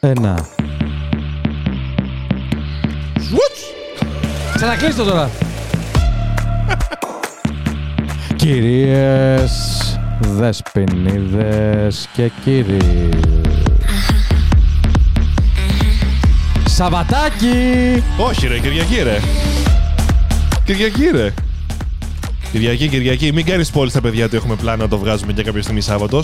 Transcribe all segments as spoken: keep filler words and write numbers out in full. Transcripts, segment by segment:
ένα. Ξανακλείστο τώρα. Κυρίες, δεσποινίδες και κύριοι. Σαββατάκι! Όχι ρε, Κυριακή ρε. Κυριακή ρε. Κυριακή, Κυριακή. Μην κάνεις πόλη στα παιδιά ότι έχουμε πλάνο να το βγάζουμε για κάποια στιγμή Σάββατο.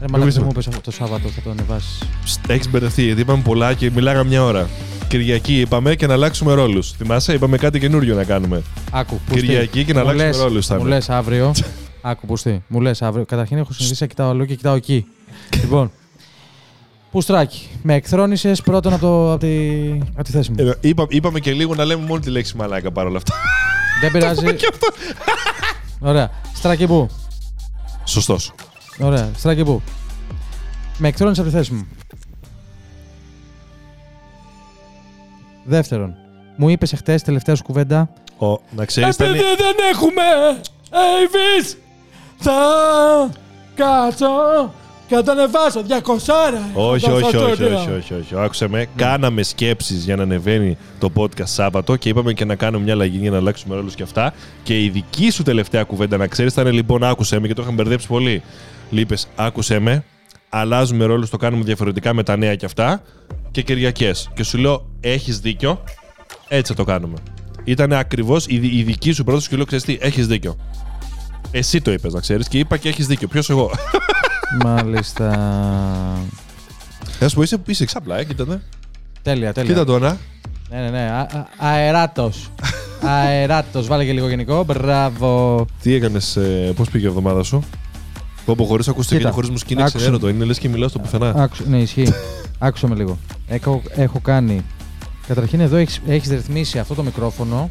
Ρε μαλάκα, μου είπες το Σάββατο θα το ανεβάσεις. Έχεις μπερδευτεί, γιατί είπαμε πολλά και μιλάγαμε μια ώρα. Κυριακή είπαμε και να αλλάξουμε ρόλους. Θυμάσαι, είπαμε κάτι καινούριο να κάνουμε. Άκου, πουστή. Κυριακή και να μου αλλάξουμε λες, ρόλους. Θα μου λες αύριο. Άκου, πουστή. Μου λες αύριο. Καταρχήν έχω συνηθίσει να κοιτάω αλλού και κοιτάω εκεί. Λοιπόν. Πουστράκι, με εκθρόνησες πρώτον από, το, από, τη, από τη θέση μου. Ε, είπα, είπαμε και λίγο να λέμε μόνο τη λέξη μαλάκα παρόλα αυτά. Δεν πειράζει. Ωραία. Στρακιμπού. Σωστός. Ωραία. Στρακιμπού. Με εκθρόνησες από τη θέση μου. Δεύτερον, μου είπες εχθές τελευταία σου κουβέντα. Ω, να ξέρεις. Επειδή τελεί... δεν έχουμε Avis, θα κάτσω και θα το ανεβάσω. διακόσια. Όχι, όχι, όχι, όχι, όχι. Άκουσε με. Mm. Κάναμε σκέψεις για να ανεβαίνει το podcast Σάββατο και είπαμε και να κάνουμε μια αλλαγή για να αλλάξουμε ρόλους και αυτά. Και η δική σου τελευταία κουβέντα, να ξέρεις, ήταν λοιπόν άκουσε με και το είχαμε μπερδέψει πολύ. Λείπες, άκουσε με. Αλλάζουμε ρόλους, το κάνουμε διαφορετικά με τα νέα και αυτά και Κυριακές. Και σου λέω, έχεις δίκιο, έτσι θα το κάνουμε. Ήτανε ακριβώς η, η δική σου πρόταση και λέω, ξέρεις τι, έχεις δίκιο. Εσύ το είπες, να ξέρεις, και είπα και έχεις δίκιο. Ποιος εγώ. Μάλιστα. Θα σου πω, είσαι, είσαι ξαπλά, ε, κοίτατε. Τέλεια, τέλεια. Κοίτα τώρα. Ναι, ναι, ναι, α, αεράτος. Αεράτος, βάλε και λίγο γενικό, μπράβο. Τι έκανες, ε, πώς πήγε η εβδομάδα σου? Πόπο, χωρίς ακουστική, χωρίς μουσική είναι ξενέρωτο. Είναι λες και μιλάω στο πουθενά. Ναι, ισχύει. Άκουσα με λίγο. Έχω, έχω κάνει. Καταρχήν εδώ έχεις, έχεις ρυθμίσει αυτό το μικρόφωνο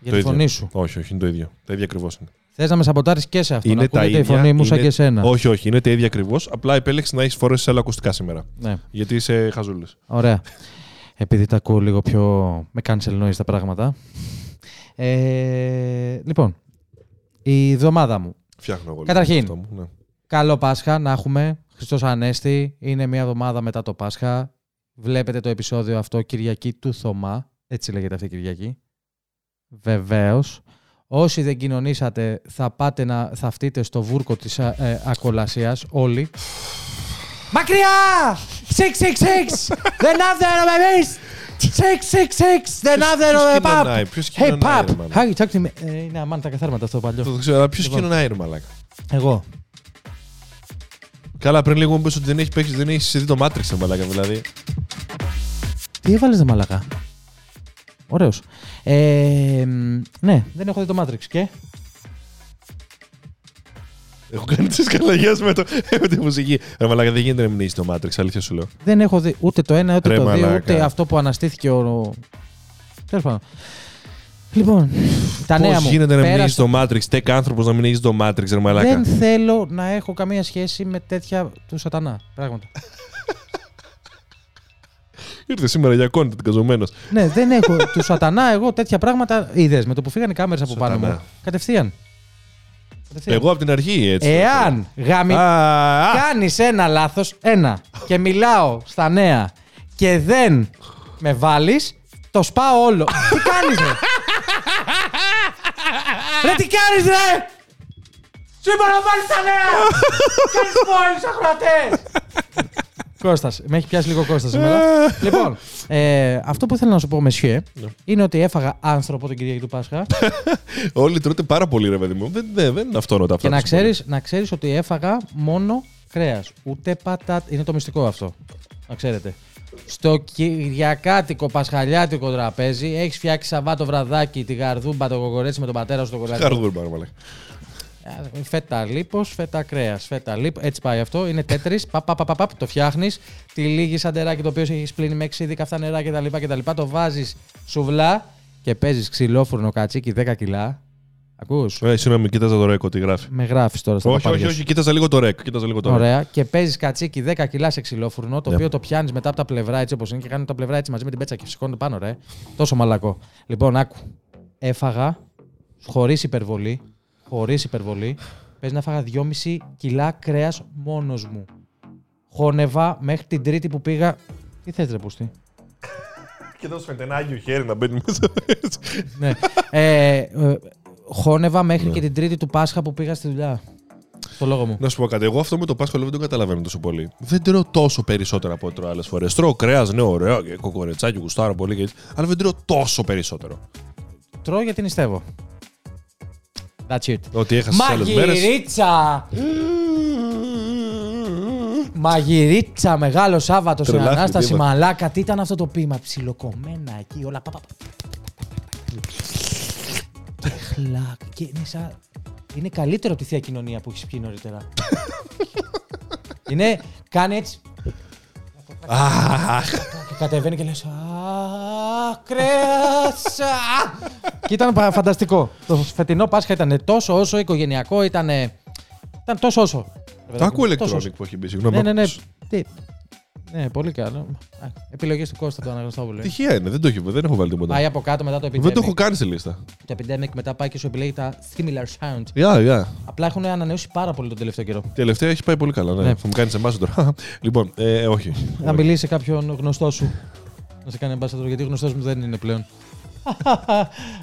για το τη ίδιο. Φωνή σου. Όχι, όχι, είναι το ίδιο. Τα ίδια ακριβώς είναι. Θες να με σαμποτάρεις και σε αυτό, είναι να ακούγεται ίδια, η φωνή μου σαν και εσένα. Όχι, όχι, είναι τα ίδια ακριβώς. Απλά επέλεξες να έχεις φορές σε άλλα ακουστικά σήμερα. Ναι. Γιατί είσαι χαζούλης. Ωραία. Επειδή τα ακούω λίγο πιο. Με κάνεις ελληνόηση τα πράγματα. Ε, λοιπόν, η εβδομάδα μου. Καταρχήν, μου, ναι. Καλό Πάσχα να έχουμε, Χριστός Ανέστη, είναι μια εβδομάδα μετά το Πάσχα, βλέπετε το επεισόδιο αυτό Κυριακή του Θωμά, έτσι λέγεται αυτή η Κυριακή, βεβαίως. Όσοι δεν κοινωνήσατε θα πάτε να θαυτείτε στο βούρκο της ε, ακολασίας όλοι. Μακριά! έξι έξι έξι! Δεν άφτερο με εμείς! έξι έξι έξι, δεν άδερνομαι, παπ! Hey, παπ! Χάγι, τσάκτη με... Είναι αμάν τα καθάρματα αυτό παλιό. Το ξέρω, αλλά ποιος κοινωνάει ρε μαλάκα. Εγώ. Καλά, πριν λίγο μου πες ότι δεν έχει παίξει, δεν έχεις δει το Matrix ρε μαλάκα, δηλαδή. Τι έβαλες ρε μαλάκα. Ωραίος. Ναι, δεν έχω δει το Matrix και... Έχω κάνει τις καλαγιές με, με τη μουσική. Ρε μαλάκα, δεν γίνεται να μην είσαι το Matrix, αλήθεια σου λέω. Δεν έχω δει ούτε το ένα, ούτε ρε, το δύο, ούτε αυτό που αναστήθηκε ο... Τέλος πάντων. Λοιπόν, τα νέα μου. Πώς γίνεται πέρασε... να μην είσαι το Matrix, τεκ άνθρωπος να μην είσαι το Matrix, ρε μαλάκα. Δεν θέλω να έχω καμία σχέση με τέτοια του σατανά πράγματα. Ήρθε σήμερα για κόνιτ, καζωμένος. Ναι, δεν έχω του σατανά, εγώ τέτοια πράγματα είδες με το που φύγαν οι κάμερες από πάνω μου. Κατευθείαν. Εγώ από την αρχή έτσι. Εάν γάμι... κάνεις ένα λάθος, ένα, και μιλάω στα νέα και δεν με βάλεις, το σπάω όλο. Τι κάνεις ρε. Ρε τι κάνεις ρε. Σου είπα να βάλεις τα νέα. Κάνεις πόλους ακροατές. Κώστας, με έχει πιάσει λίγο Κώστας σήμερα. Λοιπόν, ε, αυτό που ήθελα να σου πω, μεσιέ, ναι. Είναι ότι έφαγα άνθρωπο την Κυριακή του Πάσχα. Όλοι τρώτε πάρα πολύ, ρε παιδί μου. Δεν, δεν, δεν είναι αυτόνοτα αυτά. Και να ξέρεις, να ξέρεις ότι έφαγα μόνο κρέας. Ούτε πατάτα. Είναι το μυστικό αυτό. Να ξέρετε. Στο κυριακάτικο πασχαλιάτικο τραπέζι έχεις φτιάξει Σαββάτο βραδάκι τη γαρδούμπα το κοκορέτσι με τον πατέρα σου το κοκορέτσι. Γαρδούμπα, μαλάκα. Φέτα λίπος, φέτα κρέας, φέτα λίπος, έτσι πάει αυτό, είναι τέτρις, παπ, παπ, παπ, παπ, το φτιάχνεις, τυλίγεις σαν νεράκι το οποίο έχεις πλύνει με εξίδι, καυτά νερά κτλ, το βάζεις σουβλά και παίζεις ξυλόφουρνο κατσίκι δέκα κιλά. Ακούς. Ε, συγγνώμη, κοίταζα το ρεκ, ό,τι γράφει. Με γράφεις τώρα στα παπάρια. Όχι, όχι, όχι, κοίταζα λίγο το ρεκ. Κοίταζα λίγο το ρεκ. Ωραία. Και παίζεις κατσίκι δέκα κιλά σε ξυλόφουρνο, το yeah. οποίο το πιάνεις μετά από τα πλευρά έτσι όπως είναι και κάνεις τα πλευρά έτσι μαζί με την πέτσα και σηκώνει πάνω, ρε. Τόσο μαλακό. Λοιπόν, άκου. Έφαγα χωρίς υπερβολή. Χωρίς υπερβολή, πες να φάγα δυόμιση κιλά κρέας μόνος μου. χώνευα μέχρι την Τρίτη που πήγα. Τι θες ρε πούστη. Και εδώ σου φαίνεται ένα άγιο χέρι να μπαίνει μέσα. Ναι. Ε, ε, χώνευα μέχρι ναι. και την Τρίτη του Πάσχα που πήγα στη δουλειά. Στο λόγο μου. Να σου πω κάτι. Εγώ αυτό με το Πάσχα δεν το καταλαβαίνω τόσο πολύ. Δεν τρώω τόσο περισσότερο από ό,τι τρώω άλλες φορές. Τρώω κρέας, ναι, ωραίο, και κοκορετσάκι, γουστάρω πολύ. Και... αλλά δεν τρώω τόσο περισσότερο. Τρώω γιατί νηστεύω. That's it. Ότι έχασες τις άλλες μέρες. Μαγειρίτσα! Μαγειρίτσα, μεγάλο Σάββατο στην Ανάσταση. Μαλάκα, τι ήταν αυτό το ποίημα. Ψιλοκομμένα εκεί, όλα. Και χλακ. Και είναι, σαν... είναι καλύτερο από τη θεία κοινωνία που έχει πιει νωρίτερα. Είναι, κάνει έτσι. Και κατεβαίνει και λε. Κρέασα! Και ήταν φανταστικό. Το φετινό Πάσχα ήταν τόσο όσο οικογενειακό, ήταν. Ήταν τόσο όσο. Τα ακούω ηλεκτρονικό που έχει μπει, συγγνώμη. Ναι, ναι, ναι. Τι... ναι, πολύ καλό. Επιλογές του Κώστα του Αναγνωστόπουλου. Τυχαία είναι, δεν, το έχω, δεν έχω βάλει τίποτα. Πάει από κάτω μετά το Epidemic. Δεν το έχω κάνει στη λίστα. Το Epidemic μετά πάει και σου επιλέγει τα similar sound. Γεια, yeah, γεια. Yeah. Απλά έχουν ανανεώσει πάρα πολύ τον τελευταίο καιρό. Τελευταία έχει πάει πολύ καλά, ναι. ναι. Θα μου κάνει εμάς τώρα. Λοιπόν, ε, όχι. Να μιλήσει κάποιον γνωστό σου. Να σε κάνει εμπάσχατο, γιατί γνωστό μου δεν είναι πλέον.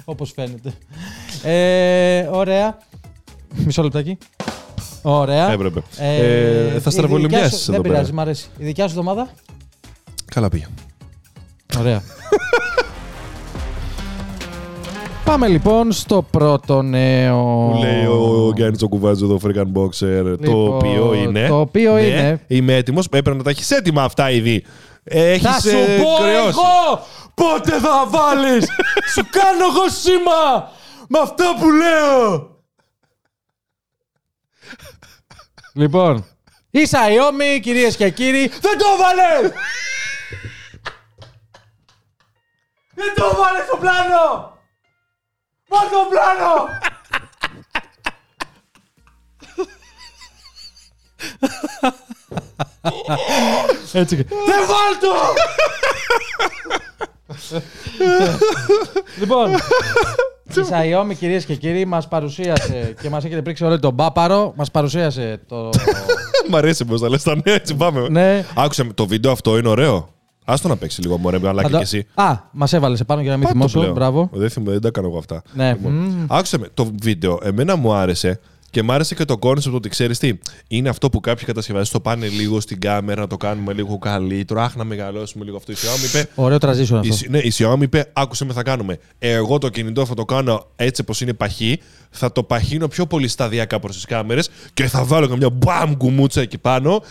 Όπως φαίνεται. Ε, ωραία. Μισό λεπτάκι. Ωραία. Έπρεπε. Ε, ε, θα στραβολημιάσεις εδώ πέρα. Δεν πειράζει, μ' αρέσει. Η δικιά σου εβδομάδα. Καλά πήγε. Ωραία. Πάμε λοιπόν στο πρώτο νέο. Μου λέει ο Γιάννη Τσοκουβάτζο εδώ, Freak Boxer. Λοιπόν, το οποίο είναι. Το οποίο ναι, είναι. Είμαι έτοιμος. Έπρεπε να τα έχεις έτοιμα αυτά ήδη. Έχεις, θα σου ε, πω κρεώσει. Εγώ πότε θα βάλεις. Σου κάνω εγώ σήμα με αυτά που λέω. Λοιπόν, η Xiaomi, κυρίες και κύριοι, δεν το βάλε! Δεν το βάλε στο πλάνο! Βάλε το πλάνο! Έτσι και... δεν βάλ το! Λοιπόν, η Xiaomi, κυρίες και κύριοι, μας παρουσίασε και μας έχετε πρίξει όλο τον μπάπαρο. Μας παρουσίασε το... Μ' αρέσει πως θα λες τα νέα, έτσι πάμε. Ναι. Άκουσε, το βίντεο αυτό είναι ωραίο. Άστο να παίξει λίγο, μωρέ, αλλά και εσύ. Α, μας έβαλες επάνω για να μην θυμώσω. Μπράβο. Δεν, δεν τα κάνω εγώ αυτά. Ναι. Λοιπόν, mm. Άκουσε, το βίντεο εμένα μου άρεσε. Και μ' άρεσε και το κόνσεπτ ότι ξέρεις τι, είναι αυτό που κάποιοι κατασκευαστές το πάνε λίγο στην κάμερα, να το κάνουμε λίγο καλύτερο. Αχ, να μεγαλώσουμε λίγο αυτό. Η Xiaomi είπε. Ωραίο transition αυτό. Η, ναι, η Xiaomi είπε, άκουσε με, θα κάνουμε. Εγώ το κινητό θα το κάνω έτσι όπως είναι παχύ, θα το παχύνω πιο πολύ σταδιακά προς τις κάμερες και θα βάλω καμιά μπαμ κουμούτσα εκεί πάνω.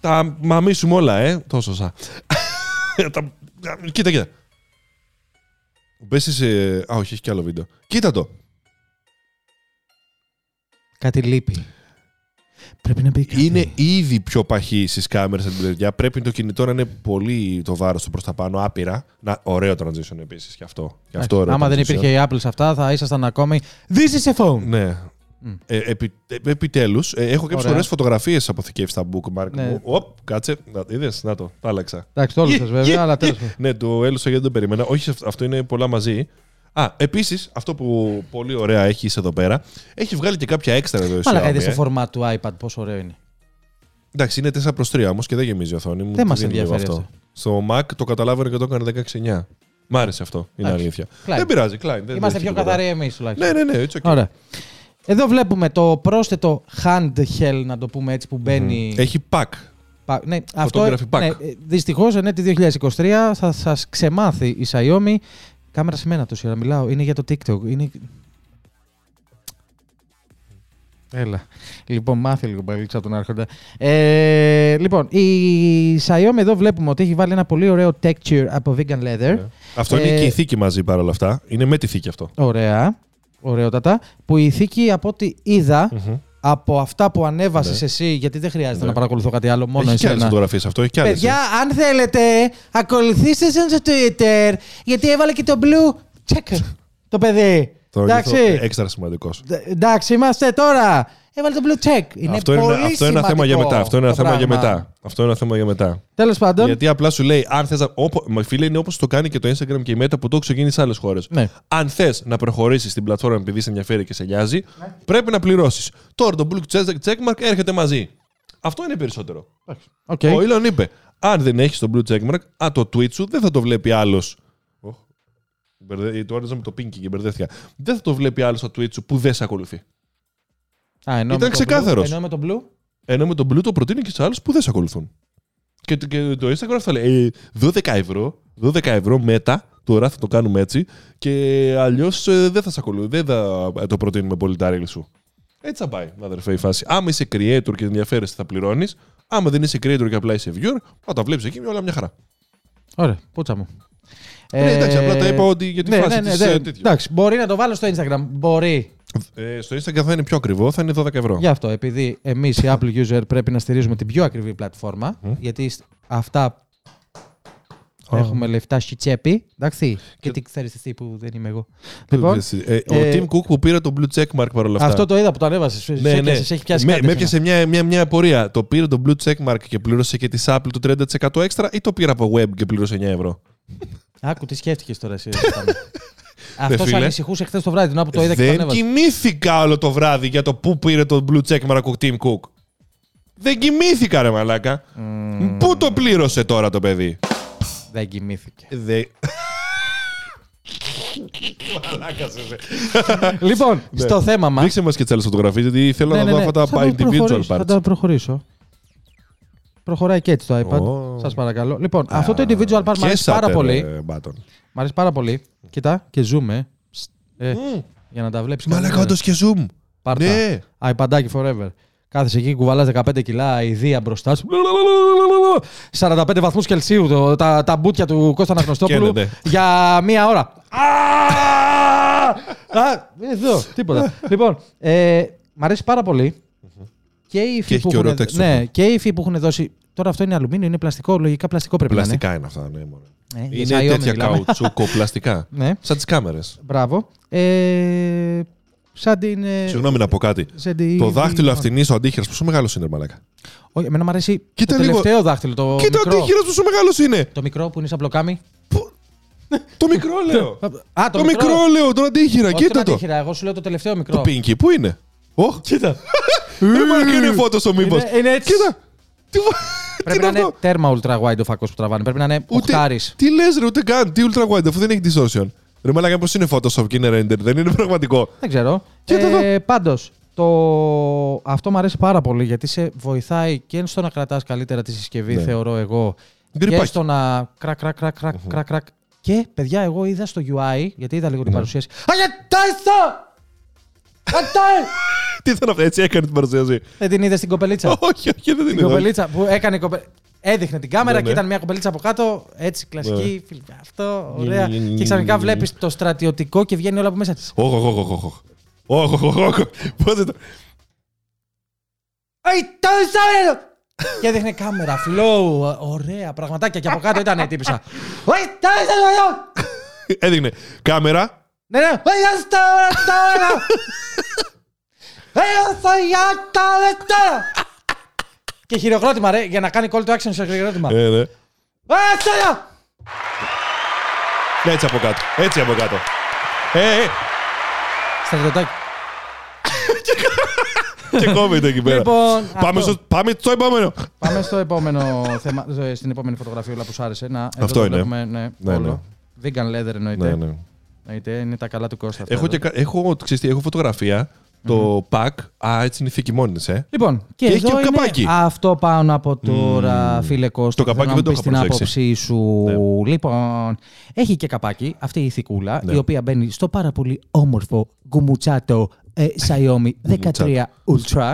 Τα μαμίσουμε όλα, ε. Τόσο σα. Κοίτα, κοίτα. Μπέσεις σε. Α, όχι, έχει κι άλλο βίντεο. Κοίτα το. Κάτι λείπει. Πρέπει να μπει κάτι. Είναι ήδη πιο παχύ στις κάμερες από την παιδιά. Πρέπει το κινητό να είναι πολύ το βάρος του προς τα πάνω, άπειρα. Να, ωραίο transition επίσης και αυτό. Και αυτό ωραίο. Άμα δεν υπήρχε η Apple σε αυτά, θα ήσασταν ακόμη. This is a phone! Ναι. Mm. Ε, επι, ε, επιτέλους, ε, έχω κάποιες ωραίες φωτογραφίες αποθηκεύσει στα bookmark ναι. μου. Οπ, κάτσε. Να, είδες, να το. Τα άλλαξα. Εντάξει, το όλο σας βέβαια, αλλά τέλος. Ναι, το έλουσα γιατί δεν το περίμενα. Όχι, αυτό είναι πολλά μαζί. Α, επίσης, αυτό που πολύ ωραία έχεις εδώ πέρα, έχει βγάλει και κάποια έξτρα εδώ. Αλλά κάτσε στο φορμάτ του iPad, πόσο ωραίο είναι. Εντάξει, είναι τέσσερα προς τρία όμως και δεν γεμίζει η οθόνη μου. Δεν μας ενδιαφέρει αυτό. Στο Mac το καταλάβαινε και το έκανε δεκαέξι εννιά. Μ' άρεσε αυτό, είναι Άξι. αλήθεια. Klein. Δεν πειράζει, Klein. Είμαστε πιο καθαροί εμείς τουλάχιστον. Ναι, ναι, ναι, έτσι okay. Ωραία. Εδώ βλέπουμε το πρόσθετο handheld, να το πούμε έτσι, που μπαίνει. Mm. Έχει pack. pack. Ναι, αυτό, ναι, δυστυχώς, ναι, τη δύο χιλιάδες είκοσι τρία θα σας ξεμάθει η Xiaomi. Κάμερα σε μένα τόση ώρα μιλάω, είναι για το TikTok, είναι... Έλα, λοιπόν, μάθει λίγο παλίξα από τον άρχοντα. Ε, λοιπόν, η Xiaomi εδώ βλέπουμε ότι έχει βάλει ένα πολύ ωραίο texture από vegan leather. Ε. Αυτό είναι ε... και η θήκη μαζί παρόλα αυτά, είναι με τη θήκη αυτό. Ωραία, ωραιότατα, που η θήκη από ό,τι είδα... Mm-hmm. Από αυτά που ανέβασες ναι. εσύ, γιατί δεν χρειάζεται ναι. να παρακολουθώ κάτι άλλο, μόνο εσένα. Έχει κι άλλες φωτογραφίες αυτό, έχει κι άλλες. Παιδιά, ε. αν θέλετε, ακολουθήστε εσένα στο Twitter, γιατί έβαλε και το blue checker το παιδί. Εντάξει. Έξτρα σημαντικός. Εντάξει, είμαστε τώρα. Έβαλε το blue check. Είναι αυτό, πολύ είναι, αυτό είναι ένα θέμα για μετά. Αυτό είναι ένα θέμα για μετά. Αυτό είναι ένα θέμα για μετά. Τέλος πάντων. Γιατί απλά σου λέει, αν θες να. Όπο, φίλε, είναι όπως το κάνει και το Instagram και η Meta που το ξεκίνησε σε άλλες χώρες. Ναι. Αν θες να προχωρήσεις στην πλατφόρμα επειδή σε ενδιαφέρει και σε νοιάζει, ναι. πρέπει να πληρώσεις. Τώρα το blue check, checkmark έρχεται μαζί. Αυτό είναι περισσότερο. Okay. Ο Elon είπε, αν δεν έχεις το blue checkmark, α, το tweet σου δεν θα το βλέπει άλλος. Oh. Το άρεσε με το pinky και μπερδεύτηκα. Δεν θα το βλέπει άλλος το tweet σου που δεν σε ακολουθεί. Α, ήταν ξεκάθαρος. Ενώ με το blue. Ενώ με το blue το προτείνει και σε άλλους που δεν σε ακολουθούν. Και το Instagram θα λέει δώδεκα ευρώ, δώδεκα ευρώ μετά, τώρα θα το κάνουμε έτσι και αλλιώς δεν θα σε ακολουθούν, δεν θα το προτείνουμε πολύ τα ρίλ σου. Έτσι θα πάει, αδερφέ, η φάση. Άμα είσαι creator και ενδιαφέρεσαι, θα πληρώνεις. Άμα δεν είσαι creator και απλά είσαι viewer, θα τα βλέπεις εκεί, όλα μια χαρά. Ωραία, πούτσα μου. Ε, ναι, εντάξει, απλά τα είπα ότι για τη ναι, φάση ναι, ναι, της ναι, τέτοιου. Εντάξει, μπορεί να το βάλω στο Instagram, μπορεί. Ε, στο Instagram θα είναι πιο ακριβό, θα είναι δώδεκα ευρώ. Γι' αυτό, επειδή εμείς οι Apple user πρέπει να στηρίζουμε την πιο ακριβή πλατφόρμα, mm. γιατί αυτά oh. έχουμε λεφτά στη τσέπη. Εντάξει, και τι ξέρεις εσύ που δεν είμαι εγώ. Λοιπόν, ε, ο ε, Tim Cook που πήρε το blue checkmark παρόλα αυτά. Αυτό το είδα που το ανέβασε. Ναι, ναι. Έχει πιάσει με, με πιάσε μια, μια, μια πορεία. Το πήρε το blue checkmark και πλήρωσε και τη Apple το τριάντα τοις εκατό έξτρα ή το πήρε από web και πλήρωσε εννιά ευρώ. Άκου, τι σκέφτηκες τώρα εσύ. Αυτό ανησυχούσε χθες το βράδυ. Να που το είδα και δεν το κοιμήθηκα όλο το βράδυ για το πού πήρε το blue checkmark ο Tim Cook. Δεν κοιμήθηκα, ρε μαλάκα. Mm. Πού το πλήρωσε τώρα το παιδί. Δεν κοιμήθηκε. Δε... λοιπόν, στο θέμα μας. Δείξε μας και τις άλλες φωτογραφίες, γιατί θέλω ναι, να δω ναι, αυτά τα individual parts. Θα τα προχωρήσω. Προχωράει και έτσι το iPad. Oh. Σας παρακαλώ. Λοιπόν, ah. αυτό το individual part μου αρέσει πάρα πολύ. Μ' αρέσει πάρα πολύ. Κοίτα, και zoom. Ε, mm. Για να τα βλέπεις. Μαλάκα, όντως και zoom. Πάρτα. Ναι. iPadάκι forever. Κάθεσαι εκεί, κουβαλάς δεκαπέντε κιλά, ιδία μπροστά σου. σαράντα πέντε βαθμούς Κελσίου, το, τα, τα μπουτια του Κώστα Αναγνωστόπουλου για μία ώρα. Εδώ, τίποτα. Λοιπόν, ε, μ' αρέσει πάρα πολύ και οι υφοί που, ναι, που έχουν δώσει. Τώρα αυτό είναι αλουμίνιο, είναι πλαστικό, λογικά πλαστικό πρέπει να είναι. Πλαστικά είναι αυτά, ναι. Ε, είναι τέτοια καουτσουκοπλαστικά. Ναι. Σαν τις κάμερες. Μπράβο. Ε, σαν την... Συγγνώμη να πω κάτι. Την... Το δάχτυλο αυτινής, ο αντίχειρας, πόσο μεγάλος είναι, μαλάκα. Όχι, εμένα μου αρέσει. Κοίτα το τελευταίο λίγο... δάχτυλο. Το κοίτα ο αντίχειρας, πόσο μεγάλος είναι. Το μικρό που είναι σαν πλοκάμι. Που... το μικρό λέω. Α, το, το μικρό... μικρό λέω, τον αντίχειρα. Κοίτα τον αντίχειρα. Εγώ σου λέω το τελευταίο μικρό. Το πίνκι, πού είναι. Ωχ, κοίτα. Μαλάκα, είναι φώτος ο μήπως. Είναι έτσι. Κοίτα. Πρέπει να είναι τέρμα ultra wide ο φακός που τραβάνε. Πρέπει να είναι οχτάρις. Τι λες, ρε, ούτε καν. Τι ultra wide, αφού δεν έχει distortion. Ρε μαλάκα, πως είναι Photoshop και είναι render, δεν είναι πραγματικό. Δεν ξέρω. Ε, πάντως, το... αυτό μου αρέσει πάρα πολύ γιατί σε βοηθάει και στο να κρατάς καλύτερα τη συσκευή, ναι. θεωρώ εγώ. Γκριπάκι. Και στο να κρακ, κρακ, κρακ, κρακ, κρακ, κρακ. Και, παιδιά, εγώ είδα στο γιου άι, γιατί είδα λίγο την παρουσίαση. Αγιατάιστα! Τι ήταν αυτό, έτσι έκανε την παρουσίαση. Δεν την είδε στην κοπελίτσα. Όχι, όχι, δεν την κοπελίτσα που έκανε κοπελίτσα. Έδειχνε την κάμερα ναι, και ήταν μια κοπελίτσα από κάτω, έτσι κλασική, ναι. αυτό, ωραία. Ναι, ναι, ναι, και ξαφνικά βλέπεις το στρατιωτικό και βγαίνει όλα από μέσα της. Όχι, όχι, όχι, όχι. Όχι, όχι, όχι. Πότε το... Και έδειχνε κάμερα, flow, ωραία πραγματάκια και από κάτω ήταν η τύπησα. Έδειχνε κάμερα. Ναι, ναι. Και χειροκρότημα, ρε, για να κάνει call to action σε χειροκρότημα. Ε, ναι. Έτσι από κάτω, έτσι από κάτω. Ε, ε. Στρατιωτάκι. Και κόβεται εκεί πέρα. Λοιπόν, πάμε, στο, πάμε στο επόμενο. Πάμε στο επόμενο θέμα, στην επόμενη φωτογραφία που σου άρεσε. Να, αυτό είναι. Βλέπουμε, ναι, ναι, ναι. Vegan leather εννοείται. Ναι, ναι. Εννοείται, είναι τα καλά του Κώστα. Έχω, και, έχω, ξέρεις, έχω φωτογραφία. Το mm-hmm. pack, α, έτσι είναι η θήκη μόνη της, ε. Λοιπόν, και, και εδώ έχει καπάκι. Είναι αυτό πάνω από τώρα, mm. φίλε Κώστα. Το καπάκι δεν το είχα προσέξει. Στην άποψή σου. Ναι. Λοιπόν, έχει και καπάκι, αυτή η θικούλα, ναι. η οποία μπαίνει στο πάρα πολύ όμορφο γκουμουτσάτο ε, Xiaomi δεκατρία Ultra.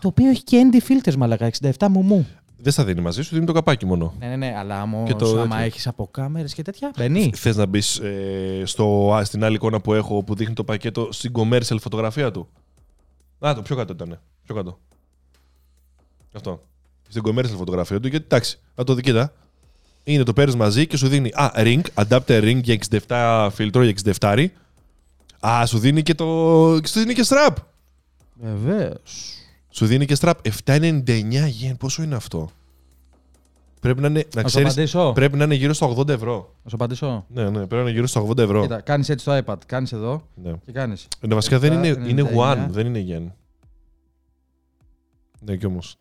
Το οποίο έχει και εν ντι filters, μαλακά, εξήντα επτά μουμού. Δεν στα δίνει μαζί σου, δίνει το καπάκι μόνο. Ναι, ναι, ναι, αλλά όμως το... άμα έχεις από κάμερες και τέτοια, μπαίνει. Θες να μπεις ε, στο, στην άλλη εικόνα που έχω που δείχνει το πακέτο στην commercial φωτογραφία του. Να το, πιο κάτω ήταν, πιο κάτω. Αυτό. Στην commercial φωτογραφία του, γιατί εντάξει, να το δει, κοίτα. Είναι το παίρνεις μαζί και σου δίνει, α, ring, adapter ring για εξήντα επτά φίλτρο, για εξήντα επτά. Α, σου δίνει και το, σου δίνει και strap. Βεβαίως. Σου δίνει και strap επτά ενενήντα εννιά γεν. Πόσο είναι αυτό. Πρέπει να είναι, να ξέρεις, πρέπει να είναι γύρω στα ογδόντα ευρώ. Να σου απαντήσω. Ναι, ναι, πρέπει να είναι γύρω στα ογδόντα ευρώ. Κοίτα, κάνεις έτσι το iPad, κάνεις εδώ ναι. και κάνεις. Ναι, βασικά επτά, δεν είναι, ενενήντα εννιά. Είναι γουάν, δεν είναι γεν. Ναι, κι όμως.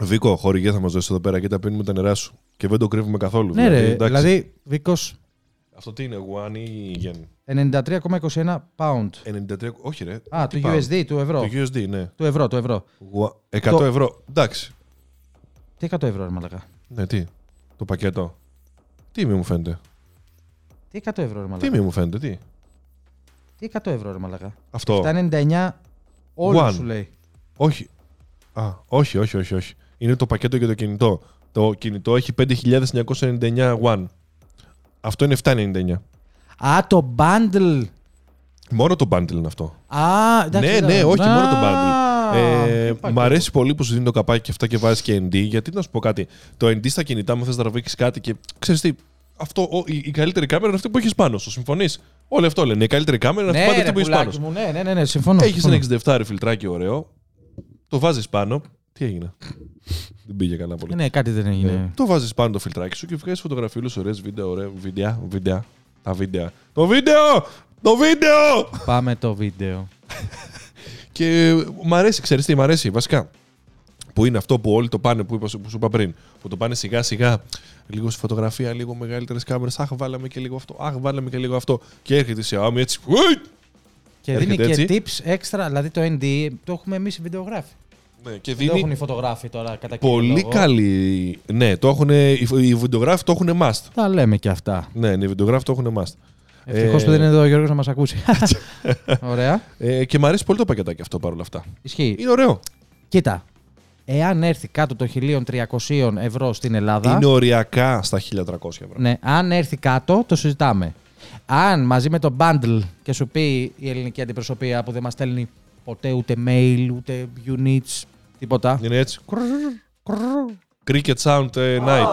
Βίκο, χορηγία θα μας δώσεις εδώ πέρα και τα πίνουμε τα νερά σου. Και δεν το κρύβουμε καθόλου. Ναι, δηλαδή, ρε, δηλαδή Βίκος. Αυτό τι είναι, γουάνι ή γεν. ενενήντα τρία κόμμα είκοσι ένα pound. ενενήντα τρία, όχι ρε. Α, το pound. γιου ες ντι, του ευρώ. Το γιου ες ντι, ναι. Το ευρώ, το ευρώ. εκατό το... ευρώ, εντάξει. Τι εκατό ευρώ, ρε μαλακά. Ναι, τι. Το πακέτο. Τίμη μου φαίνεται. Τι εκατό ευρώ, ρε μαλακά. Τίμη μου φαίνεται, τι. Τι εκατό ευρώ, ρε μαλακά. Αυτό. Αυτά ενενήντα εννιά όλους σου λέει. Όχι. Α, όχι, όχι, όχι, όχι. Είναι το πακέτο για το κινητό. Το κινητό έχει πέντε χιλιάδες εννιακόσια ενενήντα εννιά γουάν. Αυτό είναι επτακόσια ενενήντα εννιά. Α, το bundle. Μόνο το bundle είναι αυτό. Α, εντάξει. Ναι, ναι, όχι, α, μόνο το bundle. Ε, μ' αρέσει πολύ που σου δίνει το καπάκι και αυτά και βάζει και εν ντι. Γιατί να σου πω κάτι. Το εν ντι στα κινητά μου θες να τραβήξεις κάτι και ξέρεις τι. Αυτό, ο, η, η καλύτερη κάμερα είναι αυτή που έχεις πάνω σου. Συμφωνείς? Όλοι αυτό λένε. Η καλύτερη κάμερα είναι αυτή, ναι, ρε, που έχεις πάνω σου. Ναι, ναι, ναι, ναι, συμφωνώ. Έχεις ένα εξήντα επτά φιλτράκι ωραίο. Το βάζεις πάνω. Τι έγινε. Δεν πήγε καλά πολύ. Ναι, κάτι δεν έγινε. Ε, το βάζεις πάνω το φιλτράκι σου και βγάζεις φωτογραφίες, ωραίες βίντεο, ωραία βίντεο, βίντεο. Τα βίντεο. Το βίντεο! Το βίντεο! Πάμε το βίντεο. Και μ' αρέσει, ξέρεις τι, μ' αρέσει βασικά. Που είναι αυτό που όλοι το πάνε, που, είπα, που σου είπα πριν. Που το πάνε σιγά σιγά. Λίγο στη φωτογραφία, λίγο μεγαλύτερες κάμερες. Αχ, βάλαμε και λίγο αυτό. Αχ, βάλαμε και λίγο αυτό. Και έρχεται η Xiaomi έτσι. Και δίνει και έτσι tips έξτρα. Δηλαδή το εν ντι το έχουμε εμείς οι βιντεογράφοι. Ναι, και δίνει... Το έχουν οι φωτογράφοι τώρα κατά κύριο λόγο. Πολύ καλή. Ναι, το έχουν, οι βιντεογράφοι το έχουν must. Τα λέμε και αυτά. Ναι, οι βιντεογράφοι το έχουν must. Ευτυχώς ε... που δεν είναι εδώ ο Γιώργος να μας ακούσει. Ωραία. Ε, και μου αρέσει πολύ το πακετάκι αυτό παρόλα αυτά. Ισχύει. Είναι ωραίο. Κοίτα, εάν έρθει κάτω των χίλια τριακόσια ευρώ στην Ελλάδα. Είναι οριακά στα χίλια τριακόσια ευρώ. Ναι, αν έρθει κάτω, το συζητάμε. Αν μαζί με το bundle και σου πει η ελληνική αντιπροσωπεία που δεν μας στέλνει ποτέ ούτε mail, ούτε units, τίποτα. Είναι έτσι. Cricket sound night.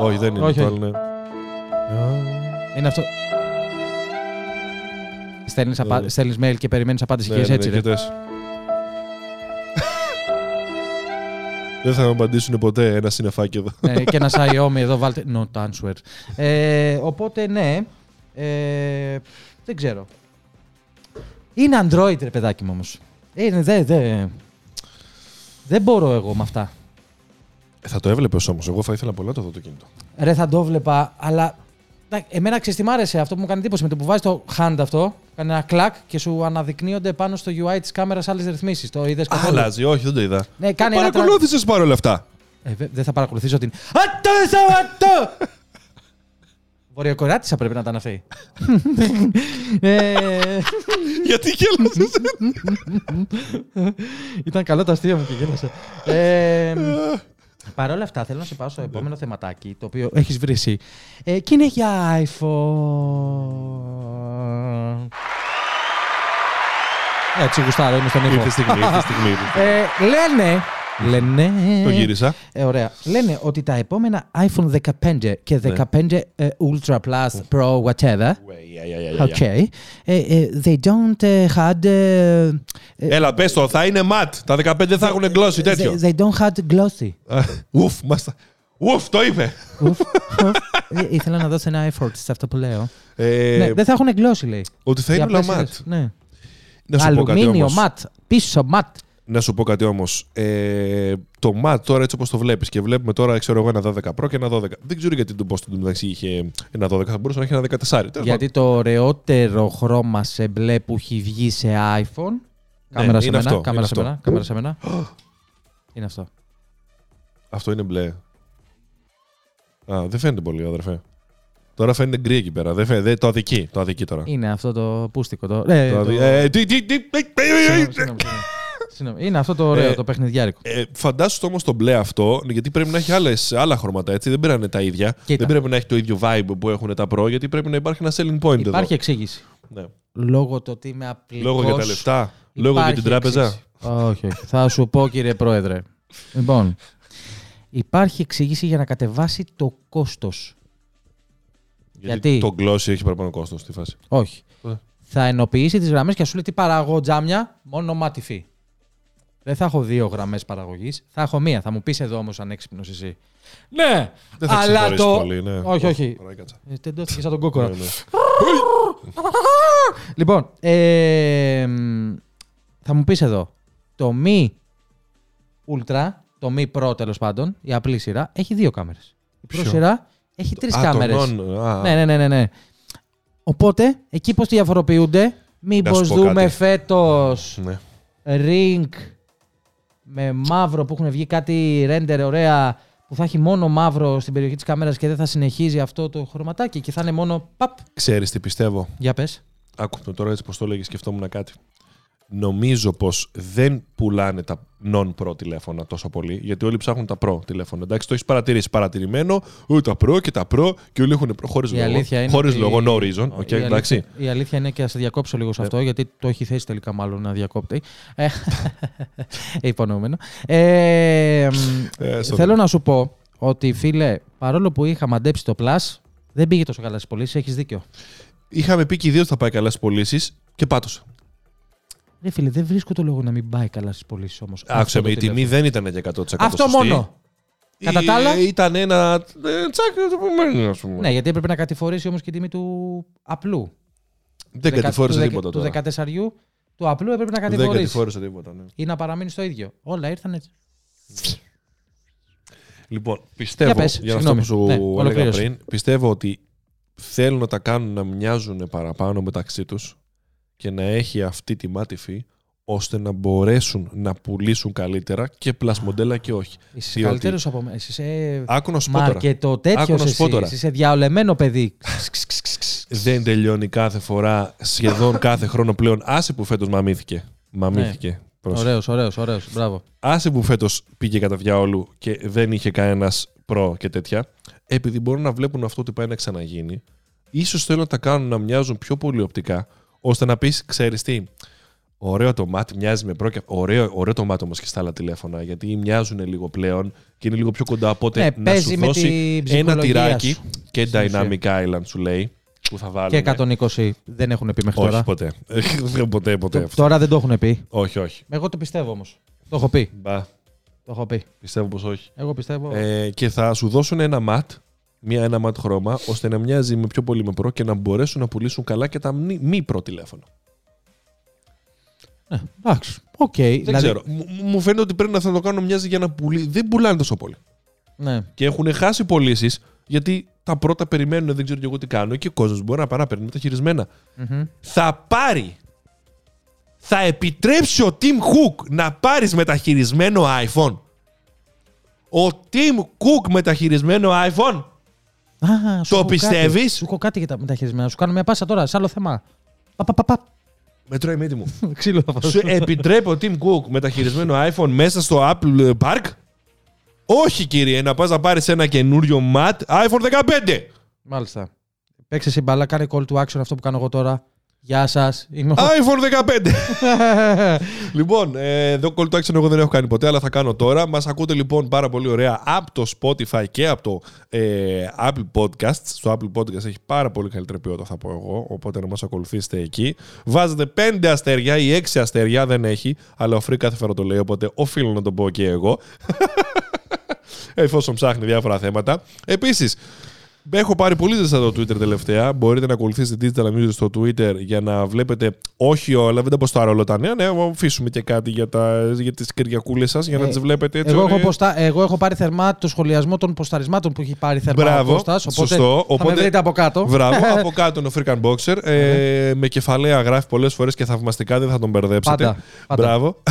Όχι, δεν είναι. Όχι. Είναι αυτό. Στέλνεις, απα... στέλνεις mail και περιμένεις απάντηση, ναι, και ναι, έτσι, ναι, ρε. Δεν θα με απαντήσουν ποτέ ένα συνεφάκι εδώ. Ναι, και ένα Xiaomi εδώ βάλτε... Not answered. Ε, οπότε, ναι, ε, δεν ξέρω. Είναι Android, ρε παιδάκι μου, όμως. Είναι, δε, δε. Δεν μπορώ εγώ με αυτά. Θα το έβλεπες όμως. Εγώ θα ήθελα πολλά το δω το κινητό. Ρε, θα το βλέπα, αλλά... Εμένα ξεστιμάρεσε αυτό που μου κάνει εντύπωση με το που βάζει το hand αυτό. Κάνει ένα κλακ και σου αναδεικνύονται πάνω στο γιου άι της κάμερας άλλες ρυθμίσεις. Το είδες καθόλου? Αλλάζει, όχι, δεν το είδα. Ναι, κάνει το παρακολούθησες τρα... παρόλα αυτά. Ε, δεν θα παρακολουθήσω την. Αττό! Βορειοκοράτισσα πρέπει να ήταν αυτή. Γιατί γέλασες? Ήταν καλό το αστείο μου και γέλασε. Παρ' όλα αυτά, θέλω να σε πάω στο επόμενο θεματάκι, το οποίο έχεις βρει εσύ. Ε, και είναι για iPhone. Έτσι, γουστάρω, είμαι στον ήχο. Τη στιγμή, τη στιγμή. Λένε. Λένε. Το γύρισα. Ε, ωραία. Λένε ότι τα επόμενα iPhone δεκαπέντε και δεκαπέντε uh, Ultra Plus Pro, whatever. Yeah, yeah, yeah, yeah. Okay. Uh, uh, they don't uh, had. Uh, Έλα, πες το, θα είναι ματ. Τα δεκαπέντε θα έχουν glossy, τέτοιο. They don't had glossy. Ουφ, μάστα. Ουφ, το είπε. Ήθελα να δώσω ένα effort σε αυτό που λέω. Ναι, δεν θα έχουν glossy, λέει. Ότι θα είναι όλα ματ. Ναι. Αλουμίνιο ματ, πίσω ματ. Να σου πω κάτι όμως. Ε, το ματ τώρα έτσι όπως το βλέπεις και βλέπουμε τώρα, ξέρω εγώ, ένα δώδεκα Pro και ένα δώδεκα. Δεν ξέρω γιατί το Boston του μεταξύ είχε ένα δώδεκα, θα μπορούσε να έχει ένα δεκατέσσερα. Γιατί το ωραιότερο χρώμα σε μπλε που έχει βγει σε iPhone. Κάμερα, ναι, σε, μένα, αυτό, κάμερα, σε, μένα, κάμερα σε μένα. Είναι αυτό. Αυτό είναι μπλε. Α, δεν φαίνεται πολύ, αδερφέ. Τώρα φαίνεται γκρι εκεί πέρα. Δεν φαίνεται, το αδικεί, το αδικεί τώρα. Είναι αυτό το πούστικο. Το... Ε, το... Ε, τι, τι, τι, είναι αυτό το ωραίο, ε, το παιχνιδιάρικο. Ε, φαντάσου όμως το μπλε αυτό, γιατί πρέπει να έχει άλλες, άλλα χρώματα, έτσι. Δεν πήρανε τα ίδια. Κοίτα. Δεν πρέπει να έχει το ίδιο vibe που έχουν τα Pro, γιατί πρέπει να υπάρχει ένα selling point. Υπάρχει εδώ. Υπάρχει εξήγηση. Ναι. Λόγω το ότι είμαι απλικός. Λόγω για τα λεφτά. Λόγω για την τράπεζα. Όχι, θα σου πω, κύριε Πρόεδρε. Λοιπόν, υπάρχει εξήγηση για να κατεβάσει το κόστος. Γιατί, γιατί... το glossy έχει παραπάνω κόστος στη φάση. Όχι. Ε. Θα ενοποιήσει τις γραμμές και σου λέει τι παράγω τζάμια, μόνο ματιφή. Δεν θα έχω δύο γραμμές παραγωγής, θα έχω μία. Θα μου πεις εδώ όμως ανέξυπνος εσύ. Ναι, δεν θα αλλά το... Πολύ, ναι. Όχι, όχι. Τεντώθηκε σαν τον κόκορα. Λοιπόν, ε, θα μου πεις εδώ. Το Mi Ultra, το Mi Pro τέλος πάντων, η απλή σειρά, έχει δύο κάμερες. Η Pro σειρά έχει τρεις κάμερες. Ναι, ναι, ναι, ναι, ναι. Οπότε, εκεί πώς τη διαφοροποιούνται, μήπως δούμε φέτος ναι. Ring με μαύρο που έχουν βγει κάτι render ωραία, που θα έχει μόνο μαύρο στην περιοχή της κάμερας και δεν θα συνεχίζει αυτό το χρωματάκι και θα είναι μόνο παπ. Ξέρεις τι πιστεύω. Για πες. Άκουσα τώρα έτσι πως το έλεγες, σκεφτόμουν κάτι. Νομίζω πως δεν πουλάνε τα non-pro τηλέφωνα τόσο πολύ, γιατί όλοι ψάχνουν τα pro τηλέφωνα. Εντάξει, το έχεις παρατηρήσει παρατηρημένο, ούτε τα pro και τα pro και όλοι έχουν pro χωρίς λόγο. Χωρίς ότι... λόγο, no reason. Okay, η, αλήθεια, η αλήθεια είναι και θα σε διακόψω λίγο σε αυτό, yeah. γιατί το έχει θέσει τελικά μάλλον να διακόπτει. Υπονοούμενο. Ε, θέλω να σου πω ότι φίλε, παρόλο που είχα μαντέψει το Plus, δεν πήγε τόσο καλά στις πωλήσεις, έχεις δίκιο. Είχαμε πει και οι δύο θα πάει καλά στις πωλήσεις και πάτωσε. Ρε φίλε, δεν βρίσκω το λόγο να μην πάει καλά στις πωλήσεις όμως. Άκουσα με, η τιμή δεν ήταν για εκατό τοις εκατό αυτό σωστή. Αυτό μόνο. Ή... Κατά τα άλλα. Ήταν ένα τσάκ. Ναι, γιατί έπρεπε να κατηφορήσει όμως και η τιμή του απλού. Δεν κατηφόρησε τίποτα τώρα. Του δεκατεσσαριού του απλού έπρεπε να κατηφορήσει. Δεν κατηφόρησε τίποτα. Ναι. Ή να παραμείνει στο ίδιο. Όλα ήρθαν έτσι. Λοιπόν, πιστεύω. Για, πες, για αυτό που σου ναι, έλεγα πριν, πιστεύω ότι θέλουν να τα κάνουν να μοιάζουν παραπάνω μεταξύ τους. Και να έχει αυτή τη μάτιφη ώστε να μπορέσουν να πουλήσουν καλύτερα και πλας μοντέλα και όχι. Είσαι καλύτερος από μένα. Είσαι μάρκετο τέτοιος εσύ. Είσαι διαολεμένο παιδί. Δεν τελειώνει κάθε φορά, σχεδόν κάθε χρόνο πλέον. Άσε που φέτος μαμήθηκε. Μαμήθηκε. Ωραίος, ωραίος, ωραίος. Μπράβο. Άσε που φέτος πήγε κατά διαόλου και δεν είχε κανένας προ και τέτοια. Επειδή μπορούν να βλέπουν αυτό ότι πάει να ξαναγίνει. Ίσως θέλουν να τα κάνουν να μοιάζουν πιο πολύ οπτικά. Ώστε να πεις, ξέρεις τι, ωραίο το μάτι, μοιάζει με πρόκειται. Ωραίο, ωραίο το μάτι όμως και στα άλλα τηλέφωνα, γιατί μοιάζουν λίγο πλέον και είναι λίγο πιο κοντά. Οπότε ναι, να σου δώσει ένα τυράκι σου. Και Dynamic Island, σου λέει, που θα βάλουν. Και εκατόν είκοσι δεν έχουν πει μέχρι τώρα. Όχι, ποτέ. ποτέ, ποτέ τώρα δεν το έχουν πει. Όχι, όχι. Εγώ το πιστεύω όμως. Το έχω πει. Μπα. Το έχω πει. Πιστεύω πως όχι. Εγώ πιστεύω. Ε, και θα σου δώσουν ένα ματ. Μια ένα ματ χρώμα, ώστε να μοιάζει με πιο πολύ με προ και να μπορέσουν να πουλήσουν καλά και τα μη προ τηλέφωνα. Ναι, εντάξει. Οκ. Δεν δηλαδή... ξέρω. Μου φαίνεται ότι πρέπει να θα το κάνουν μοιάζει για να πουλήσει. Δεν πουλάνε τόσο πολύ. Ναι. Και έχουν χάσει πωλήσεις γιατί τα πρώτα περιμένουν, δεν ξέρω και εγώ τι κάνω και ο κόσμος μπορεί να πάει να παίρνει μεταχειρισμένα. Mm-hmm. Θα πάρει. Θα επιτρέψει ο Tim Cook να πάρεις μεταχειρισμένο iPhone. Ο Tim Cook μεταχειρισμένο iPhone. Α, το πιστεύεις. Σου έχω κάτι για τα μεταχειρισμένα. Σου κάνω μια πάσα τώρα σε άλλο θέμα. Πα, πα, πα. Με τρώει η μύτη μου. Σου επιτρέπει ο Tim Cook μεταχειρισμένο iPhone μέσα στο Apple Park. Όχι κύριε, να πας να πάρεις ένα καινούριο Mat iPhone δεκαπέντε. Μάλιστα. Παίξε εσύ μπαλά, κάνε call to action αυτό που κάνω εγώ τώρα. Γεια σας. Είμαι... iPhone δεκαπέντε. Λοιπόν, εδώ call to action εγώ δεν έχω κάνει ποτέ, αλλά θα κάνω τώρα. Μας ακούτε λοιπόν πάρα πολύ ωραία από το Spotify και από το ε, Apple Podcasts. Στο Apple Podcasts έχει πάρα πολύ καλύτερη ποιότητα, θα πω εγώ. Οπότε να μας ακολουθήσετε εκεί. Βάζετε πέντε αστέρια ή έξι αστέρια, δεν έχει. Αλλά ο Freak κάθε φορά το λέει, οπότε οφείλω να το πω και εγώ. Εφόσον ψάχνει διάφορα θέματα. Επίσης. Έχω πάρει πολύ ζεστά το Twitter τελευταία. Μπορείτε να ακολουθήσετε Digital Music στο Twitter για να βλέπετε. Όχι όλα, δεν τα ποστάρω όλα τα νέα. Ναι, αφήσουμε και κάτι για, τα, για τις κυριακούλες σας για να ε, τις βλέπετε έτσι. Εγώ, έχω, ποστα... εγώ έχω πάρει θερμά το σχολιασμό των ποσταρισμάτων που έχει πάρει θερμά. Μπράβο, ο Κώστας. Οπότε σωστό. Οπότε, θα με βρείτε από κάτω. Μπράβο, από κάτω ο Freak and Boxer. ε, με κεφαλαία γράφει πολλές φορές και θαυμαστικά, δεν θα τον μπερδέψετε. Πάντα, πάντα. Μπράβο.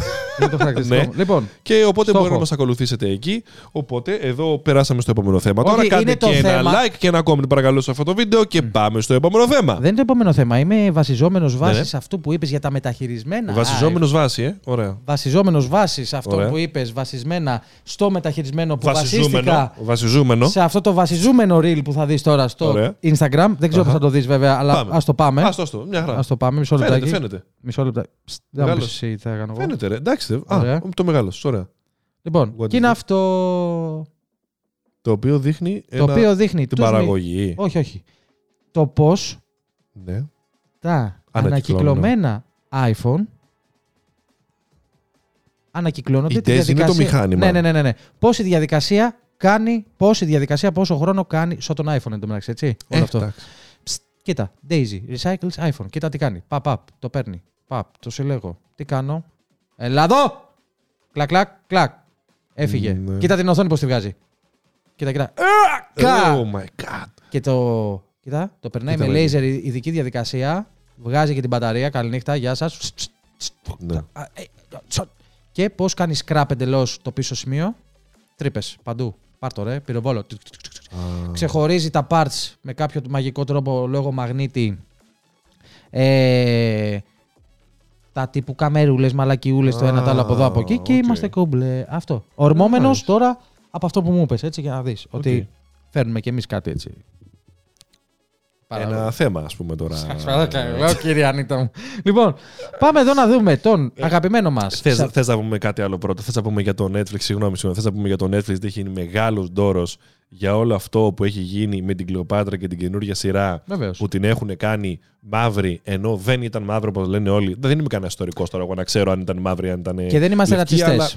Το ναι. Λοιπόν, και οπότε μπορείτε να μας ακολουθήσετε εκεί. Οπότε εδώ περάσαμε στο επόμενο θέμα. Όχι, τώρα κάντε και θέμα. Ένα like και ένα comment παρακαλώ σε αυτό το βίντεο και mm. πάμε στο επόμενο θέμα. Δεν είναι το επόμενο θέμα. Είμαι βασιζόμενος βάση ναι. αυτού που είπες για τα μεταχειρισμένα. Βασιζόμενος βάση, ε. Ωραία. Βασιζόμενος βάση αυτό Ωραία. Που είπες, βασισμένα στο μεταχειρισμένο που βασίστηκα. Βασιζούμενο. Σε αυτό το βασιζούμενο reel που θα δεις τώρα στο Ωραία. Instagram. Δεν ξέρω uh-huh. που θα το δεις βέβαια, αλλά ας το πάμε. Ας το, το πάμε. Μισό λεπτάκι. Φαίνεται. Μισό λεπτάκι. Φαίνεται, εντάξει. Ωραία. Α, το μεγάλο. Ωραία. Λοιπόν, what και είναι αυτό. Το οποίο δείχνει, το ένα... οποίο δείχνει την παραγωγή. Όχι, όχι. Το πώς ναι. τα ανακυκλωμένα iPhone ανακυκλώνονται. Η τη διαδικασία... είναι το μηχάνημα. Ναι, ναι, ναι, ναι, ναι. Πώς η διαδικασία κάνει, πώς η διαδικασία, πόσο χρόνο κάνει στο τον iPhone εν τω μεταξύ, έτσι. Όλο ε, αυτό. Ψ, κοίτα, Daisy, recycles iPhone. Κοίτα τι κάνει. Παπ, παπ, το παίρνει. Παπ, το συλλέγω. Τι κάνω. Ελλάδο! Κλακ, κλακ, κλακ. Έφυγε. Ναι. Κοίτα την οθόνη πώς τη βγάζει. Κοίτα, κοίτα. Oh my God. Και το, κοίτα, το περνάει κοίτα, με λέιζερ ειδική διαδικασία. Βγάζει και την μπαταρία. Καληνύχτα, γεια σας. Ναι. Και πώς κάνει scrap εντελώς το πίσω σημείο. Τρύπες παντού. Πάρ' το ρε, πυροβόλο. Ah. Ξεχωρίζει τα parts με κάποιο μαγικό τρόπο λόγω μαγνήτη. Ε, τα τύπου καμερούλες, μαλακιούλες, ah, το ένα το άλλο από εδώ από εκεί okay. Και είμαστε κόμπλε. Αυτό. Ορμόμενος yeah, nice. Τώρα από αυτό που μου είπες, έτσι, για να δεις. Okay. Ότι φέρνουμε κι εμείς κάτι έτσι. Παραλώ. Ένα θέμα, ας πούμε τώρα. Σας παρακαλώ, κύριε Ανίτα μου. Λοιπόν, πάμε εδώ να δούμε τον αγαπημένο μας. Θες, θες να πούμε κάτι άλλο πρώτα. Θες να πούμε για το Netflix. Συγγνώμη, θες να πούμε για το Netflix. Έχει γίνει μεγάλος ντόρος για όλο αυτό που έχει γίνει με την Κλεοπάτρα και την καινούργια σειρά. Βεβαίως. Που την έχουν κάνει μαύρη, ενώ δεν ήταν μαύρο όπως λένε όλοι. Δεν είμαι κανένα ιστορικός τώρα εγώ να ξέρω αν ήταν μαύρη, αν ήταν. Και δεν είμαστε ρατσιστές. Αλλά...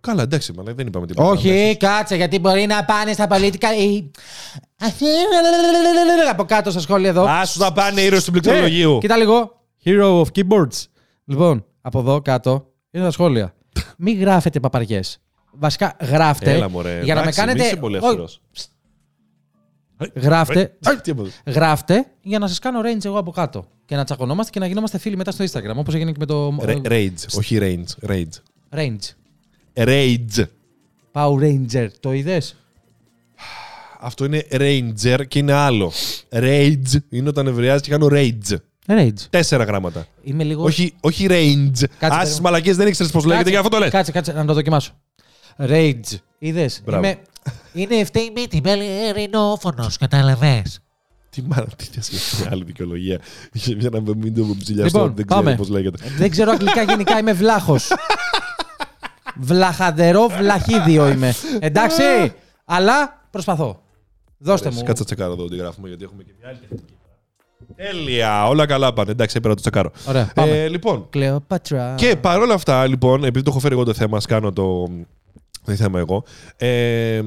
Καλά, εντάξει, μα δεν είπαμε τίποτα. Όχι, αμέσως. Κάτσε, γιατί μπορεί να πάνε στα πολιτικά. Από κάτω στα σχόλια εδώ. Άσου να πάνε ήρωες του πληκτρολογίου. Κοίτα λίγο. Hero of keyboards. Λοιπόν, από εδώ κάτω είναι τα σχόλια. Μην γράφετε παπαριές. Βασικά, γράφτε. Έλα, μωρέ. Για να με κάνετε. Είσαι πολύ εύκολος. Γράφτε. Γράφτε για να σας κάνω range εγώ από κάτω. Και να τσακωνόμαστε και να γινόμαστε φίλοι μετά στο Instagram. Όπως έγινε και με το. Rage, όχι range. Range. Range. Rage. Power Ranger. Το είδες? Αυτό είναι Ranger και είναι άλλο. Rage είναι όταν ευρεάζει και κάνω Rage. Rage. Τέσσερα γράμματα. Είμαι λίγο... όχι, όχι Range. Άσε τις μαλακίες, δεν ήξερες πώς λέγεται, για αυτό το λες. Κάτσε, κάτσε, να το δοκιμάσω. Rage. Είδες? Είμαι... είναι ευθέη μύτη, με ελληνόφωνος, καταλαβες. Τι μάνα, τι άλλη δικαιολογία. Για να μην το ψηλιαστώ, δεν ξέρω πώς λέγεται. Δεν ξέρω αγγλικά γενικά, είμαι βλάχος. Βλαχαντερό βλαχίδιο είμαι. Εντάξει, αλλά προσπαθώ. Δώστε μου. Κάτσε να τσεκάρω εδώ ότι γράφουμε, γιατί έχουμε και μια άλλη τεχνική. Τέλεια, όλα καλά πάνε. Εντάξει, έπρεπε να το τσεκάρω. Ωραία, ε, λοιπόν. Κλεοπάτρα. Και παρόλα αυτά, λοιπόν, επειδή το έχω φέρει εγώ το θέμα, σκάνω το. Δεν θέμα εγώ. Ε,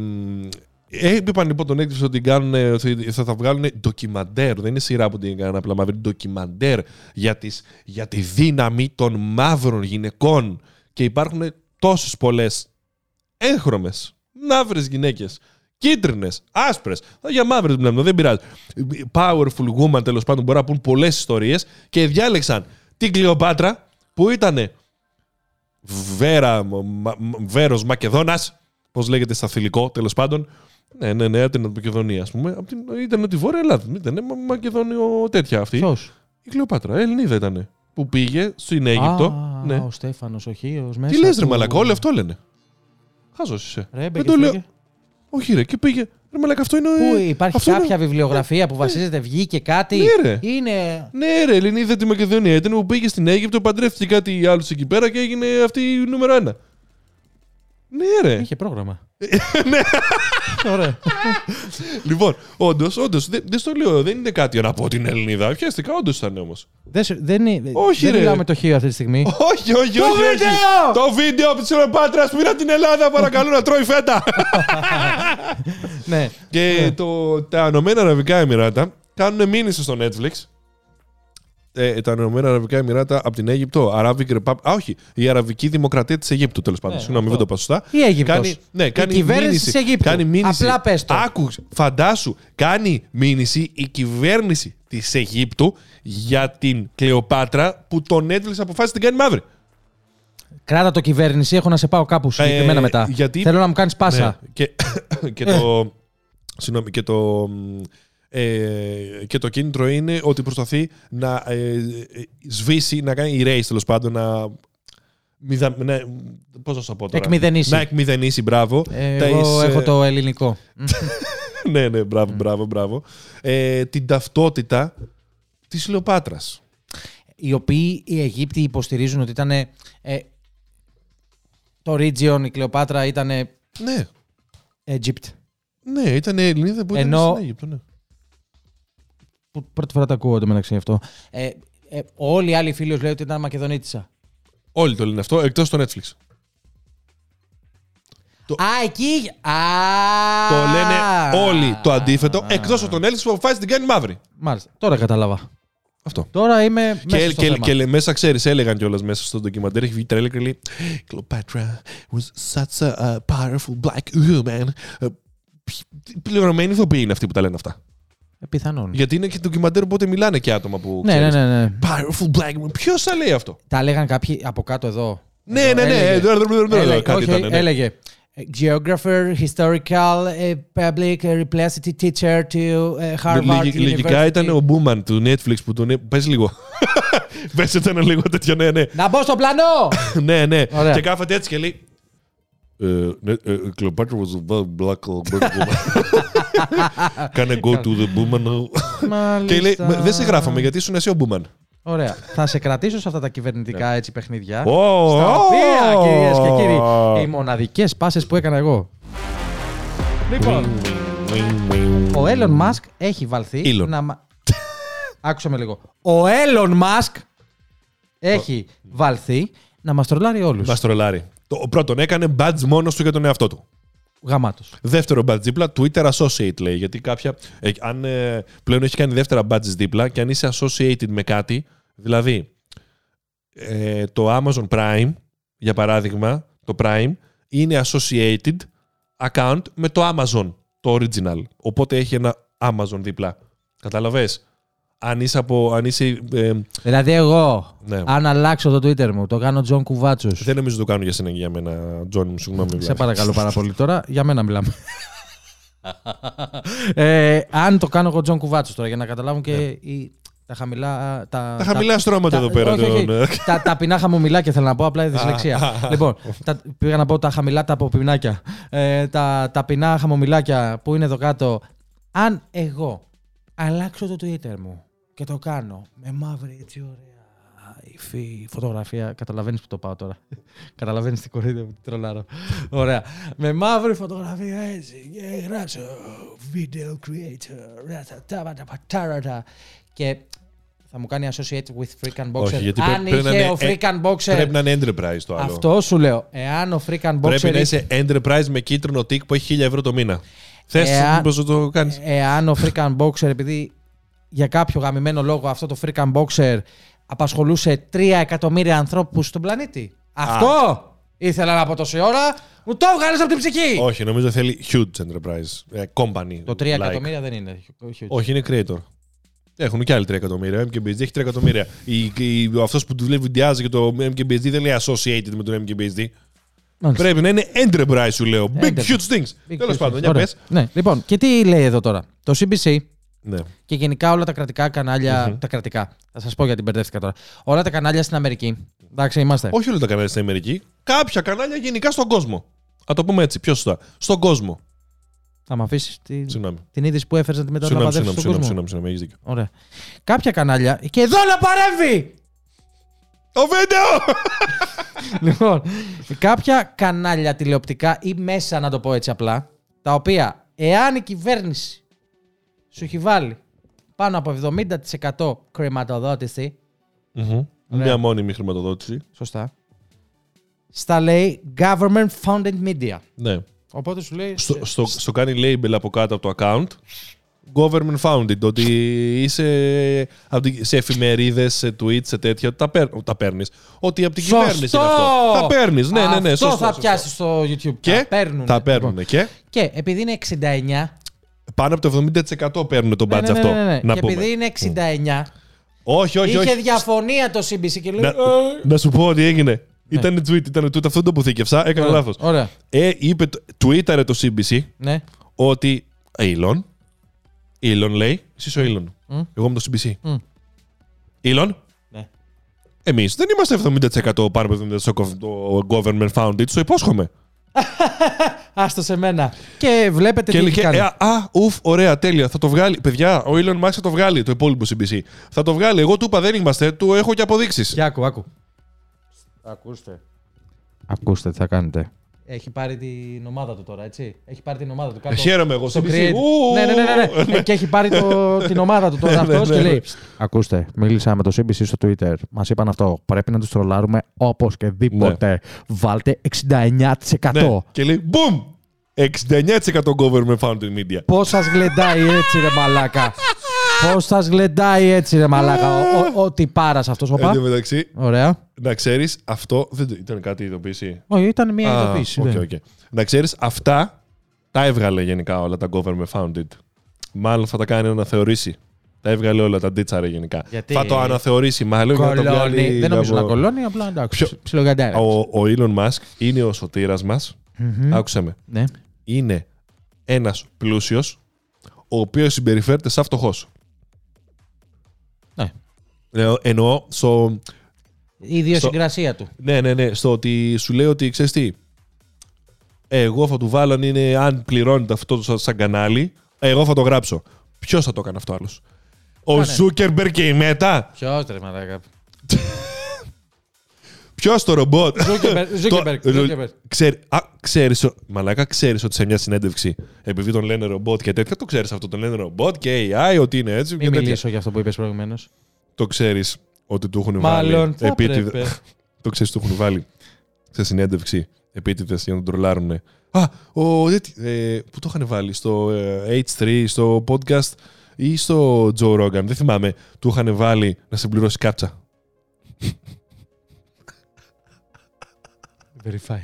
είπαν λοιπόν τον έκθεση ότι κάνουν, θα, θα βγάλουν ντοκιμαντέρ. Δεν είναι σειρά που την έκαναν απλά μαύρη. Ντοκιμαντέρ για, τις, για τη δύναμη των μαύρων γυναικών. Και υπάρχουν τόσες πολλές έγχρωμες, μαύρες γυναίκες, κίτρινες, άσπρες, για μαύρες μιλάμε, δεν πειράζει. Powerful woman, τέλος πάντων, μπορεί να πούν πολλές ιστορίες και διάλεξαν την Κλεοπάτρα που ήταν Βέρα, μα, Βέρος Μακεδόνας, πώς λέγεται στα θηλυκό, τέλος πάντων. Ναι, ναι, ναι, από την Μακεδονία, ας πούμε. Από την, ήταν από τη Βόρεια Ελλάδα, ήταν Μακεδόνιο τέτοια αυτή. Ποιος? Η Κλεοπάτρα, Ελληνίδα ήτανε. Που πήγε στην Αίγυπτο. Α, ναι. Ο Στέφανος, όχι, ως μέσα. Τι λες, του... ρε μαλακά, όλοι αυτό λένε. Χάζος είσαι. Ρε, μπήκε, το λέω. Όχι, ρε, και πήγε. Ρε μαλακά, αυτό είναι. Πού υπάρχει αυτό κάποια είναι... βιβλιογραφία ε, που βασίζεται, ε, βγήκε κάτι. Ναι, ρε. Είναι... ναι, ρε, Ελληνίδα τη Μακεδονία. Ήταν που πήγε στην Αίγυπτο, παντρεύτηκε κάτι άλλο εκεί πέρα και έγινε αυτή η νούμερο ένα. Ναι, ρε. Είχε πρόγραμμα. Ναι. Ωραία. Λοιπόν, όντως, όντως, δεν δε στο λέω, δεν είναι κάτι να πω την Ελληνίδα. Πιάστηκα, όντως ήταν όμως. Δεν είναι. Όχι, δεν μιλάμε το χείο αυτή τη στιγμή. Όχι, όχι, όχι. Το όχι, βίντεο! Όχι. Το βίντεο της Κλεοπάτρας που είναι από την Ελλάδα, παρακαλώ να τρώει φέτα. Ναι. Και το, τα Ηνωμένα Αραβικά Εμιράτα κάνουν μήνυση στο Netflix. Ε, τα Ηνωμένα Αραβικά Εμιράτα από την Αίγυπτο. Arabic Repub... Α, όχι. Η Αραβική Δημοκρατία της Αιγύπτου, τέλος πάντων. Συγγνώμη, δεν το είπα σωστά. Η Αίγυπτος. Κάνει, ναι, κάνει η κυβέρνηση μήνυση, της Αιγύπτου. Κάνει μήνυση. Απλά πες το. Άκου, φαντάσου, κάνει μήνυση η κυβέρνηση της Αιγύπτου για την Κλεοπάτρα που τον Netflix αποφάσισε την κάνει μαύρη. Κράτα το κυβέρνηση, έχω να σε πάω κάπου συγκεκριμένα ε, μετά. Γιατί... θέλω να μου κάνεις πάσα. Ναι. Και, και το. Συγγνώμη, και το. Ε, και το κίνητρο είναι ότι προσπαθεί να ε, ε, σβήσει, να κάνει erase, τέλος πάντων, να, μηδα, να, πώς να σου πω τώρα, εκμηδενήσει. Να εκμηδενήσει, μπράβο. Ε, τα εγώ εις, έχω ε... το ελληνικό. Ναι, ναι, μπράβο, μπράβο, μπράβο. Ε, την ταυτότητα της Κλεοπάτρας. Οι οποίοι οι Αιγύπτιοι υποστηρίζουν ότι ήταν ε, το region, η Κλεοπάτρα ήταν ναι. Egypt. Ναι, ήταν Ελληνίδα που ενώ... ήταν στην Αίγυπτο, ναι. Που πρώτη φορά τα ακούω το μεταξύ αυτό. Ε, ε, όλοι οι άλλοι φίλοι λέει ότι ήταν Μακεδονίτισσα. Όλοι το λένε αυτό, εκτός στο Netflix. Το... α, εκεί! Α, το λένε όλοι το αντίθετο, εκτός από τον Netflix που αποφάσισε την κάνει μαύρη. Μάλιστα. Τώρα κατάλαβα. Αυτό. Τώρα είμαι μέσα και, στο και, θέμα. Και, και μέσα, ξέρεις, έλεγαν κιόλας μέσα στο ντοκιμαντέρ, έχει βγει τρέλα και λέει Cleopatra was such a powerful black woman. Πληρωμένοι ηθοποιοί είναι αυτοί που τα λένε αυτά. Πιθανόν. Γιατί είναι και ντοκιμαντέρ, οπότε μιλάνε και άτομα που. Ναι, ξέρεις, ναι, ναι, ναι. Powerful black woman. Ποιος θα λέει αυτό. Τα έλεγαν κάποιοι από κάτω εδώ. Ναι, εδώ, ναι, ναι. Έλεγε. Έλεγε. Κάτι okay, ήταν, ναι. Έλεγε. Geographer, historical, public, replicity teacher to Harvard Λε, University. Λογικά ήταν ο Μπούμαν του Netflix που τον... Πες λίγο. Πες ήταν λίγο τέτοιο, ναι, ναι. Να μπω στο πλανό! Ναι, ναι. Ωραία. Και κάθεται έτσι και λέει... Cleopatra was a black woman. Can I go to the Booman now? Και λέει, δεν σε γράφαμε γιατί ήσουν εσύ ο Μπούμαν. Ωραία. Θα σε κρατήσω σε αυτά τα κυβερνητικά έτσι παιχνίδια. Oh, στα οποία, oh, κυρίες και κύριοι, οι μοναδικές πάσες που έκανα εγώ. Λοιπόν, ο Elon Musk έχει βαλθεί Elon. να... Άκουσα με λίγο. Ο Elon Musk έχει βαλθεί να μας τρολάρει όλους. Μας τρολάρει. Το πρώτον, έκανε μπατζ μόνος του για τον εαυτό του. Γαμάτος. Δεύτερο badge δίπλα, Twitter associate λέει. Γιατί κάποια. Ε, αν ε, πλέον έχει κάνει δεύτερα badges δίπλα και αν είσαι associated με κάτι, δηλαδή ε, το Amazon Prime, για παράδειγμα, το Prime είναι associated account με το Amazon, το original. Οπότε έχει ένα Amazon δίπλα. Καταλαβες. Αν είσαι από. Αν είσαι, ε, δηλαδή, εγώ, ναι. αν αλλάξω το Twitter μου, το κάνω Τζον Κουβάτσος. Δεν νομίζω το κάνω για σένα και για μένα, Τζον, μου συγγνώμη. Σε παρακαλώ πάρα πολύ τώρα, για μένα μιλάμε. ε, αν το κάνω εγώ Τζον Κουβάτσος τώρα, για να καταλάβουν και ναι. οι, τα χαμηλά. Τα, τα χαμηλά τα, στρώματα τα, εδώ πέρα. Όχι, όχι, ναι. Τα ταπεινά χαμομηλά και θέλω να πω, απλά η δυσλεξία. Λοιπόν, τα, πήγα να πω τα χαμηλά τα αποπινάκια. Ε, τα ταπεινά χαμομηλάκια που είναι εδώ κάτω. Αν εγώ αλλάξω το Twitter μου. Και το κάνω με μαύρη, έτσι ωραία υφή, φωτογραφία. Καταλαβαίνεις που το πάω τώρα. Καταλαβαίνεις τι κορίδα μου, τι τρολάρω. Ωραία. Με μαύρη φωτογραφία έτσι. Και γράψω video creator. Και θα μου κάνει associate with Freak and Boxer. Όχι, γιατί αν είχε είναι, ο Freak and Boxer. Πρέπει να είναι enterprise το άλλο. Αυτό σου λέω. Εάν ο Freak and Boxer. Πρέπει να είσαι enterprise με κίτρινο τικ που έχει χίλια ευρώ το μήνα. Θες εάν, πώς το κάνεις. Εάν ο Freak and Boxer, επειδή. Για κάποιο γαμημένο λόγο αυτό το Freak and Boxer απασχολούσε τρία εκατομμύρια ανθρώπους στον πλανήτη. Α. Αυτό ήθελα να πω τόση ώρα, μου το βγάλες από την ψυχή. Όχι, νομίζω θέλει huge enterprise, company. Το τρία like. Εκατομμύρια δεν είναι huge. Όχι, είναι creator. Έχουν και άλλοι τρία εκατομμύρια. Ο εμ κέι μπι έιτς ντι έχει τρία εκατομμύρια. Αυτός που του λέει βιντεάζει για το εμ κέι μπι έιτς ντι δεν λέει associated με τον εμ κέι μπι έιτς ντι. Μάλιστα. Πρέπει να είναι enterprise, σου λέω. Big, big huge things. Τέλος πάντων, για πες. Ναι. Λοιπόν, και τι λέει εδώ τώρα. Το σι μπι σι. Ναι. Και γενικά όλα τα κρατικά κανάλια. Mm-hmm. Τα κρατικά. Θα σας πω γιατί μπερδεύτηκα τώρα. Όλα τα κανάλια στην Αμερική. Εντάξει, είμαστε. Όχι όλα τα κανάλια στην Αμερική. Κάποια κανάλια γενικά στον κόσμο. Α το πούμε έτσι, πιο σωστά. Στον κόσμο. Θα μ' αφήσεις την, την είδηση που έφερες να τη μεταλαμπαδεύσεις στον κόσμο. Συγγνώμη, συγγνώμη, έχεις δίκιο. Ωραία. Κάποια κανάλια. Και εδώ να παρέμβει! Το βίντεο! Λοιπόν, κάποια κανάλια τηλεοπτικά ή μέσα, να το πω έτσι απλά, τα οποία εάν η κυβέρνηση. Σου έχει βάλει πάνω από εβδομήντα τοις εκατό χρηματοδότηση. Mm-hmm. Μια μόνιμη χρηματοδότηση. Σωστά. Στα λέει government funded media. Ναι. Οπότε σου λέει... Στο, στο, στο κάνει label από κάτω από το account. Government funded. Ότι είσαι σε εφημερίδες, σε tweets, σε τέτοια. Τα, παίρ, τα παίρνεις. Ότι από την σωστό! Κυβέρνηση είναι αυτό. Τα παίρνεις. Ναι, ναι, ναι. Αυτό σωστό, θα σωστό. Πιάσεις στο YouTube. Και τα παίρνουν. Τα παίρνουν. Λοιπόν. Και... και επειδή είναι εξήντα εννιά... Πάνω από το εβδομήντα τοις εκατό παίρνουν τον μπάτζ ναι, ναι, ναι, ναι, ναι. αυτό. Να και πούμε. Επειδή είναι εξήντα εννιά. Mm. Όχι, όχι, όχι. Είχε διαφωνία το σι μπι σι και λέει. Να, ε... να σου πω ότι έγινε. Ναι. Ήταν tweet, ήταν tweet. Αυτό το αποθήκευσα. Έκανα λάθος. Ε, είπε, tweetare το σι μπι σι ναι. ότι. Elon. Elon λέει. Εσύ ο Elon. Mm. Εγώ είμαι το σι μπι σι. Mm. Elon. Ναι. Εμείς δεν είμαστε εβδομήντα τοις εκατό πάνω από το government founded. Το υπόσχομαι. Άστο σε μένα. Και βλέπετε και τι έχει κάνει. Α, ουφ, ωραία, τέλεια. Θα το βγάλει. Παιδιά, ο Elon Musk θα το βγάλει το υπόλοιπο σι μπι σι. Θα το βγάλει. Εγώ του είπα δεν είμαστε, του έχω και αποδείξεις. Και άκου, άκου. Ακούστε. Ακούστε τι θα κάνετε. Έχει πάρει την ομάδα του τώρα, έτσι. Έχει πάρει την ομάδα του. Κάτω... Χαίρομαι εγώ, στο create. Ναι, ναι, ναι, ναι. Και έχει πάρει το... την ομάδα του τώρα αυτός και λέει. Ακούστε, μίλησα με το σι μπι σι στο Twitter. Μας είπαν αυτό. Πρέπει να τους τρολάρουμε όπως και δίποτε. Βάλτε εξήντα εννιά τοις εκατό. Ναι. Και λέει, μπουμ! εξήντα εννιά τοις εκατό government founded media. Πώς σας γλεντάει έτσι, ρε μαλάκα. Πώς σας γλεντάει έτσι, ρε μαλάκα. Ό,τι πάρας αυτός ο παπά. Ωραία. Να ξέρεις, αυτό δεν ήταν κάτι ειδοποίηση. Όχι, ήταν μια ειδοποίηση. Να ξέρεις, αυτά τα έβγαλε γενικά όλα τα government founded. Μάλλον θα τα κάνει να αναθεωρήσει. Τα έβγαλε όλα τα ντίτσαρα γενικά. Γιατί... θα το αναθεωρήσει μάλλον. Κολώνει. Για να το βγάλει, δεν νομίζω από... να κολώνει, απλά εντάξει. Ποιο... Ο, ο Elon Musk είναι ο σωτήρας μας. Mm-hmm. Άκουσε με. Ναι. Είναι ένας πλούσιος, ο οποίος συμπεριφέρεται σαν φτωχός. Ναι. Ε, εννοώ στο... η ιδιοσυγκρασία στο... του. Ναι, ναι, ναι. Στο ότι σου λέει ότι ξέρεις τι, εγώ θα του βάλω αν, είναι, αν πληρώνεται αυτό το σαν κανάλι, εγώ θα το γράψω. Ποιος θα το έκανε αυτό άλλος? Ο Ζούκερμπερ και η Meta. Ποιος ρε μαλάκα. Ποιος το ρομπότ? Ζούκερμπερ. Ξέρεις, μαλάκα, ξέρεις ότι σε μια συνέντευξη, επειδή τον λένε ρομπότ και τέτοια, το ξέρεις αυτό, τον λένε ρομπότ και έι άι, ότι είναι έτσι. Μην μιλήσω για αυτό που είπες προηγουμένως. Το ξέρεις ότι του έχουν βάλει. Μάλλον θα πρέπει. Το ξέρεις ότι του έχουν βάλει σε συνέντευξη επίτηδες για να τον τρολάρουνε. Α, ο, ε, που το είχαν βάλει, στο ε, έιτς θρι, στο podcast ή στο Joe Rogan, δεν θυμάμαι, του είχαν βάλει να συμπληρώσει κάτσα. Verify.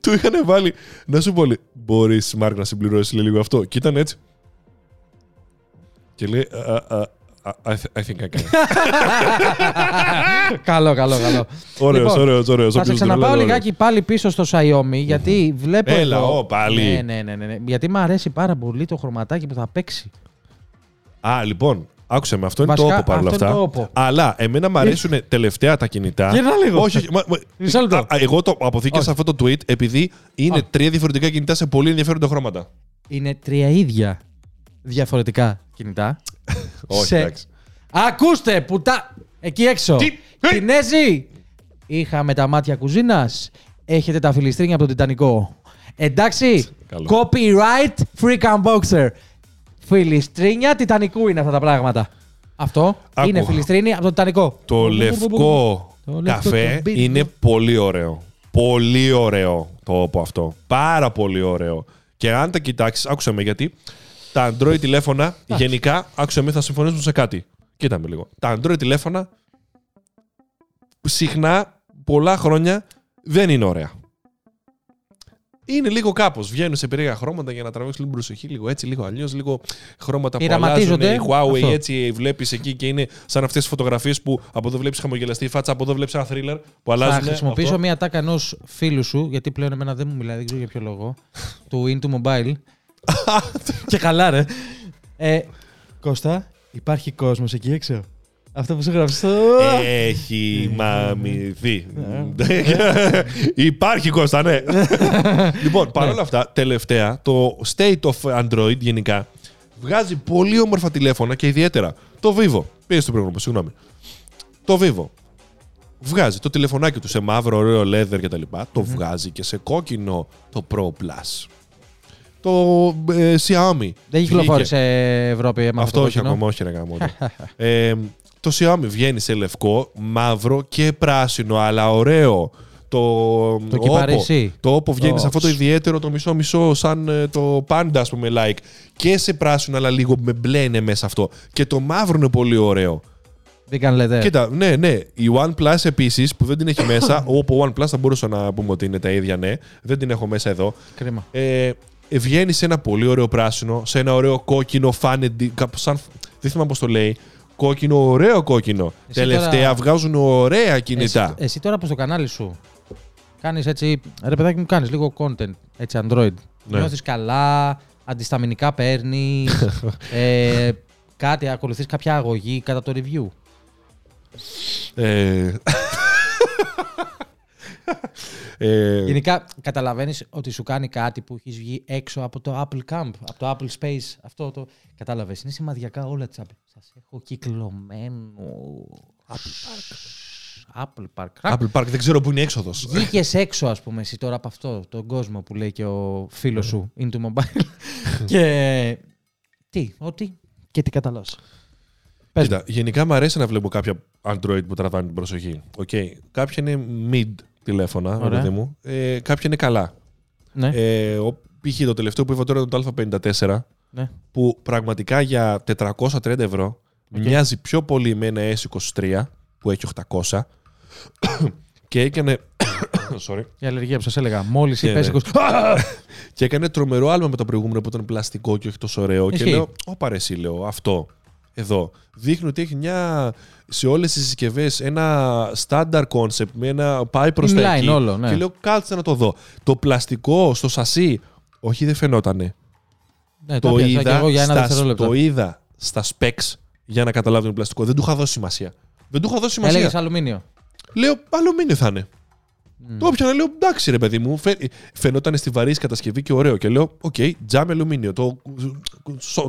Του είχαν βάλει, να σου πω, μπορείς Μάρκ να συμπληρώσεις λίγο αυτό? Και ήταν έτσι. Και λέει, α, α, I, th- I think I can. Καλό, καλό, καλό. Ωραίος, ωραίος, ωραίος. Θα σε ξαναπάω λιγάκι πάλι πίσω στο Xiaomi, γιατί βλέπω... Έλα, ο, πάλι. Ναι, ναι, ναι. Γιατί μου αρέσει πάρα πολύ το χρωματάκι που θα παίξει. Α, λοιπόν, άκουσε με, αυτό είναι το όπο παρόλα αυτά. Αλλά εμένα μου αρέσουν τελευταία τα κινητά. Γυρνά λίγο. Όχι, εγώ το αποθήκευσα αυτό το tweet, επειδή είναι τρία διαφορετικά κινητά σε πολύ ενδιαφέροντα χρώματα. Είναι τρία ίδια διαφορετικά κινητά. Όχι, σε... εντάξει. Ακούστε, πουτά! Εκεί έξω. Κινέζοι! Είχαμε τα μάτια κουζίνας. Έχετε τα φιλιστρίνια από τον Τιτανικό. Εντάξει. Καλό. Copyright Freak and Boxer. Φιλιστρίνια Τιτανικού είναι αυτά τα πράγματα. Αυτό. Άκου. Είναι φιλιστρίνια από τον Τιτανικό. Το που, λευκό που, που, που, που. καφέ το είναι πολύ ωραίο. Πολύ ωραίο το όπου αυτό. Πάρα πολύ ωραίο. Και αν τα κοιτάξεις, άκουσα με γιατί. Τα Android τηλέφωνα, γενικά, άκουσα εμείς θα συμφωνήσουμε σε κάτι. Κοίτα με λίγο. Τα Android τηλέφωνα, συχνά, πολλά χρόνια, δεν είναι ωραία. Είναι λίγο κάπως. Βγαίνουν σε περίεργα χρώματα για να τραβήξουν λίγο προσοχή, λίγο έτσι, λίγο αλλιώς, λίγο χρώματα που αλλάζουν. Η Huawei έτσι βλέπεις εκεί και είναι σαν αυτές τις φωτογραφίες που από εδώ βλέπεις χαμογελαστή φάτσα, από εδώ βλέπεις ένα thriller που αλλάζει. Θα χρησιμοποιήσω αυτό. Μια τάκα ενός φίλου σου, γιατί πλέον εμένα δεν μου μιλάει, δεν ξέρω για ποιο λόγο, του Into Mobile. Και καλά ρε ε, Κώστα, υπάρχει κόσμος εκεί έξω? Αυτό που σου γράψω έχει μαμηθεί. Υπάρχει Κώστα, ναι. Λοιπόν, παρόλα αυτά, τελευταία, το state of Android γενικά βγάζει πολύ όμορφα τηλέφωνα. Και ιδιαίτερα το Vivo. Πήγες στο πρόγραμμα, συγγνώμη. Το Vivo βγάζει το τηλεφωνάκι του σε μαύρο, ωραίο leather κτλ. Το βγάζει και σε κόκκινο το Pro Plus. Το ε, Xiaomi. Δεν κυκλοφόρησε Ευρώπη. Αυτό όχι ακόμα, όχι ρε γαμώ. ε, το Xiaomi βγαίνει σε λευκό, μαύρο και πράσινο, αλλά ωραίο. Το, το κυπαρίσι. Το Oppo βγαίνει το... σε αυτό το ιδιαίτερο, το μισό-μισό, σαν το Panda, ας πούμε, like. Και σε πράσινο, αλλά λίγο με μπλε είναι μέσα αυτό. Και το μαύρο είναι πολύ ωραίο. Κοίτα, ναι, ναι. Η OnePlus επίσης που δεν την έχει μέσα, όπου OnePlus θα μπορούσα να πούμε ότι είναι τα ίδια, ναι. Δεν την έχω μέσα εδώ. Κρίμα. Ε, βγαίνει σε ένα πολύ ωραίο πράσινο, σε ένα ωραίο κόκκινο, φάνεντι, σαν, δεν θυμάμαι πώς το λέει, κόκκινο, ωραίο κόκκινο. Εσύ τελευταία τώρα... βγάζουν ωραία κινητά. Εσύ, εσύ τώρα από το κανάλι σου κάνεις έτσι, ρε παιδάκι μου, κάνεις λίγο content, έτσι Android. Ναι. Νιώθεις καλά, αντισταμινικά παίρνεις, ε, κάτι, ακολουθείς κάποια αγωγή κατά το review. Ε... Ε... Γενικά καταλαβαίνεις ότι σου κάνει κάτι που έχεις βγει έξω από το Apple Camp, από το Apple Space. Αυτό το κατάλαβες. Είναι σημαδιακά όλα της Apple. Σας έχω κυκλωμένο. Apple Park. Apple Park. Apple Park. Δεν ξέρω που είναι η έξοδος. Βγήκες έξω, ας πούμε, εσύ τώρα από αυτό τον κόσμο που λέει και ο φίλος σου Into Mobile. Και τι, ό,τι και τι καταλάβεις. Κοίτα, γενικά μου αρέσει να βλέπω κάποια Android που τραβάνε την προσοχή. Okay. Κάποια είναι mid τηλέφωνα, δηλαδή μου. Ε, κάποια είναι καλά. Ναι. Ε, π.χ. το τελευταίο που είπα τώρα, το Α πενήντα τέσσερα, ναι. που πραγματικά για τετρακόσια τριάντα ευρώ okay. μοιάζει πιο πολύ με ένα ες είκοσι τρία που έχει οκτακόσια και έκανε. Sorry. Η αλλεργία που σας έλεγα. Μόλις είπε είκοσι. Και έκανε τρομερό άλμα με το προηγούμενο που ήταν πλαστικό και όχι τόσο ωραίο. Εσύ. Και λέω, όπα ρε εσύ, λέω, αυτό. Εδώ. Δείχνει ότι έχει μια, σε όλες τις συσκευές ένα στάνταρ κόνσεπτ με ένα πάει προς τα εκεί. Όλο, ναι. Και λέω, κάτσε να το δω. Το πλαστικό στο σασί, όχι δεν φαινότανε. Ναι, το, είδα στα, το είδα στα specs για να καταλάβω το πλαστικό. Δεν του είχα δώσει σημασία. Δεν του είχα δώσει σημασία. Έλεγες αλουμίνιο. Λέω, αλουμίνιο θα είναι. Mm. Το έπιανα, λέω, εντάξει ρε παιδί μου, φαι... φαινόταν στη βαρύ κατασκευή και ωραίο. Και λέω, οκ, okay, τζάμι αλουμίνιο, το,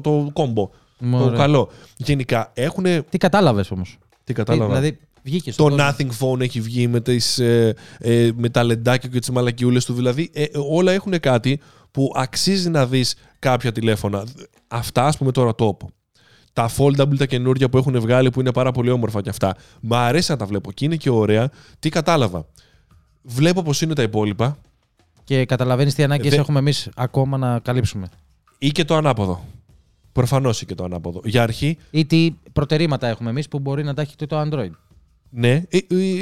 το κόμπο, το καλό. Γενικά έχουν. Τι κατάλαβες όμως. Τι κατάλαβα. Δηλαδή, βγήκε στο το κόσμο. Nothing Phone έχει βγει με, τις, ε, ε, με τα λεντάκια και τις μαλακιούλες του. Δηλαδή, ε, όλα έχουν κάτι που αξίζει να δεις κάποια τηλέφωνα. Αυτά, ας πούμε, τώρα τόπο. Τα foldable, τα καινούργια που έχουν βγάλει που είναι πάρα πολύ όμορφα κι αυτά. Μ' αρέσει να τα βλέπω και είναι και ωραία. Τι κατάλαβα. Βλέπω πως είναι τα υπόλοιπα. Και καταλαβαίνεις τι ανάγκες δεν... έχουμε εμείς ακόμα να καλύψουμε. Ή και το ανάποδο. Προφανώς ή και το ανάποδο. Για αρχή. Ή τι προτερήματα έχουμε εμείς που μπορεί να τα έχει το Android. Ναι,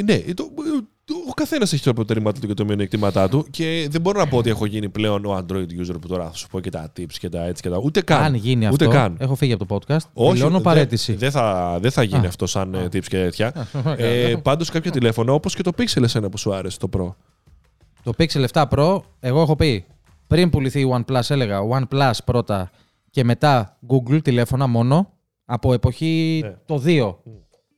ναι. Ο καθένας έχει το προτερήματά του και το μειονεκτήματά του. Και δεν μπορώ να πω ότι έχω γίνει πλέον ο Android user που τώρα θα σου πω και τα tips και τα έτσι και τα. Ούτε καν. Αν γίνει ούτε αυτό. Καν. Έχω φύγει από το podcast. Όχι. Δεν δε θα, δε θα γίνει ah. αυτό σαν ah. tips και τέτοια. Ah. Ε, πάντως κάποια τηλέφωνα όπως και το Pixel εσένα που σου άρεσε το Pro. Το Pixel επτά Pro, εγώ έχω πει πριν πουληθεί η OnePlus, έλεγα OnePlus πρώτα και μετά Google τηλέφωνα μόνο από εποχή yeah. το δύο. Mm.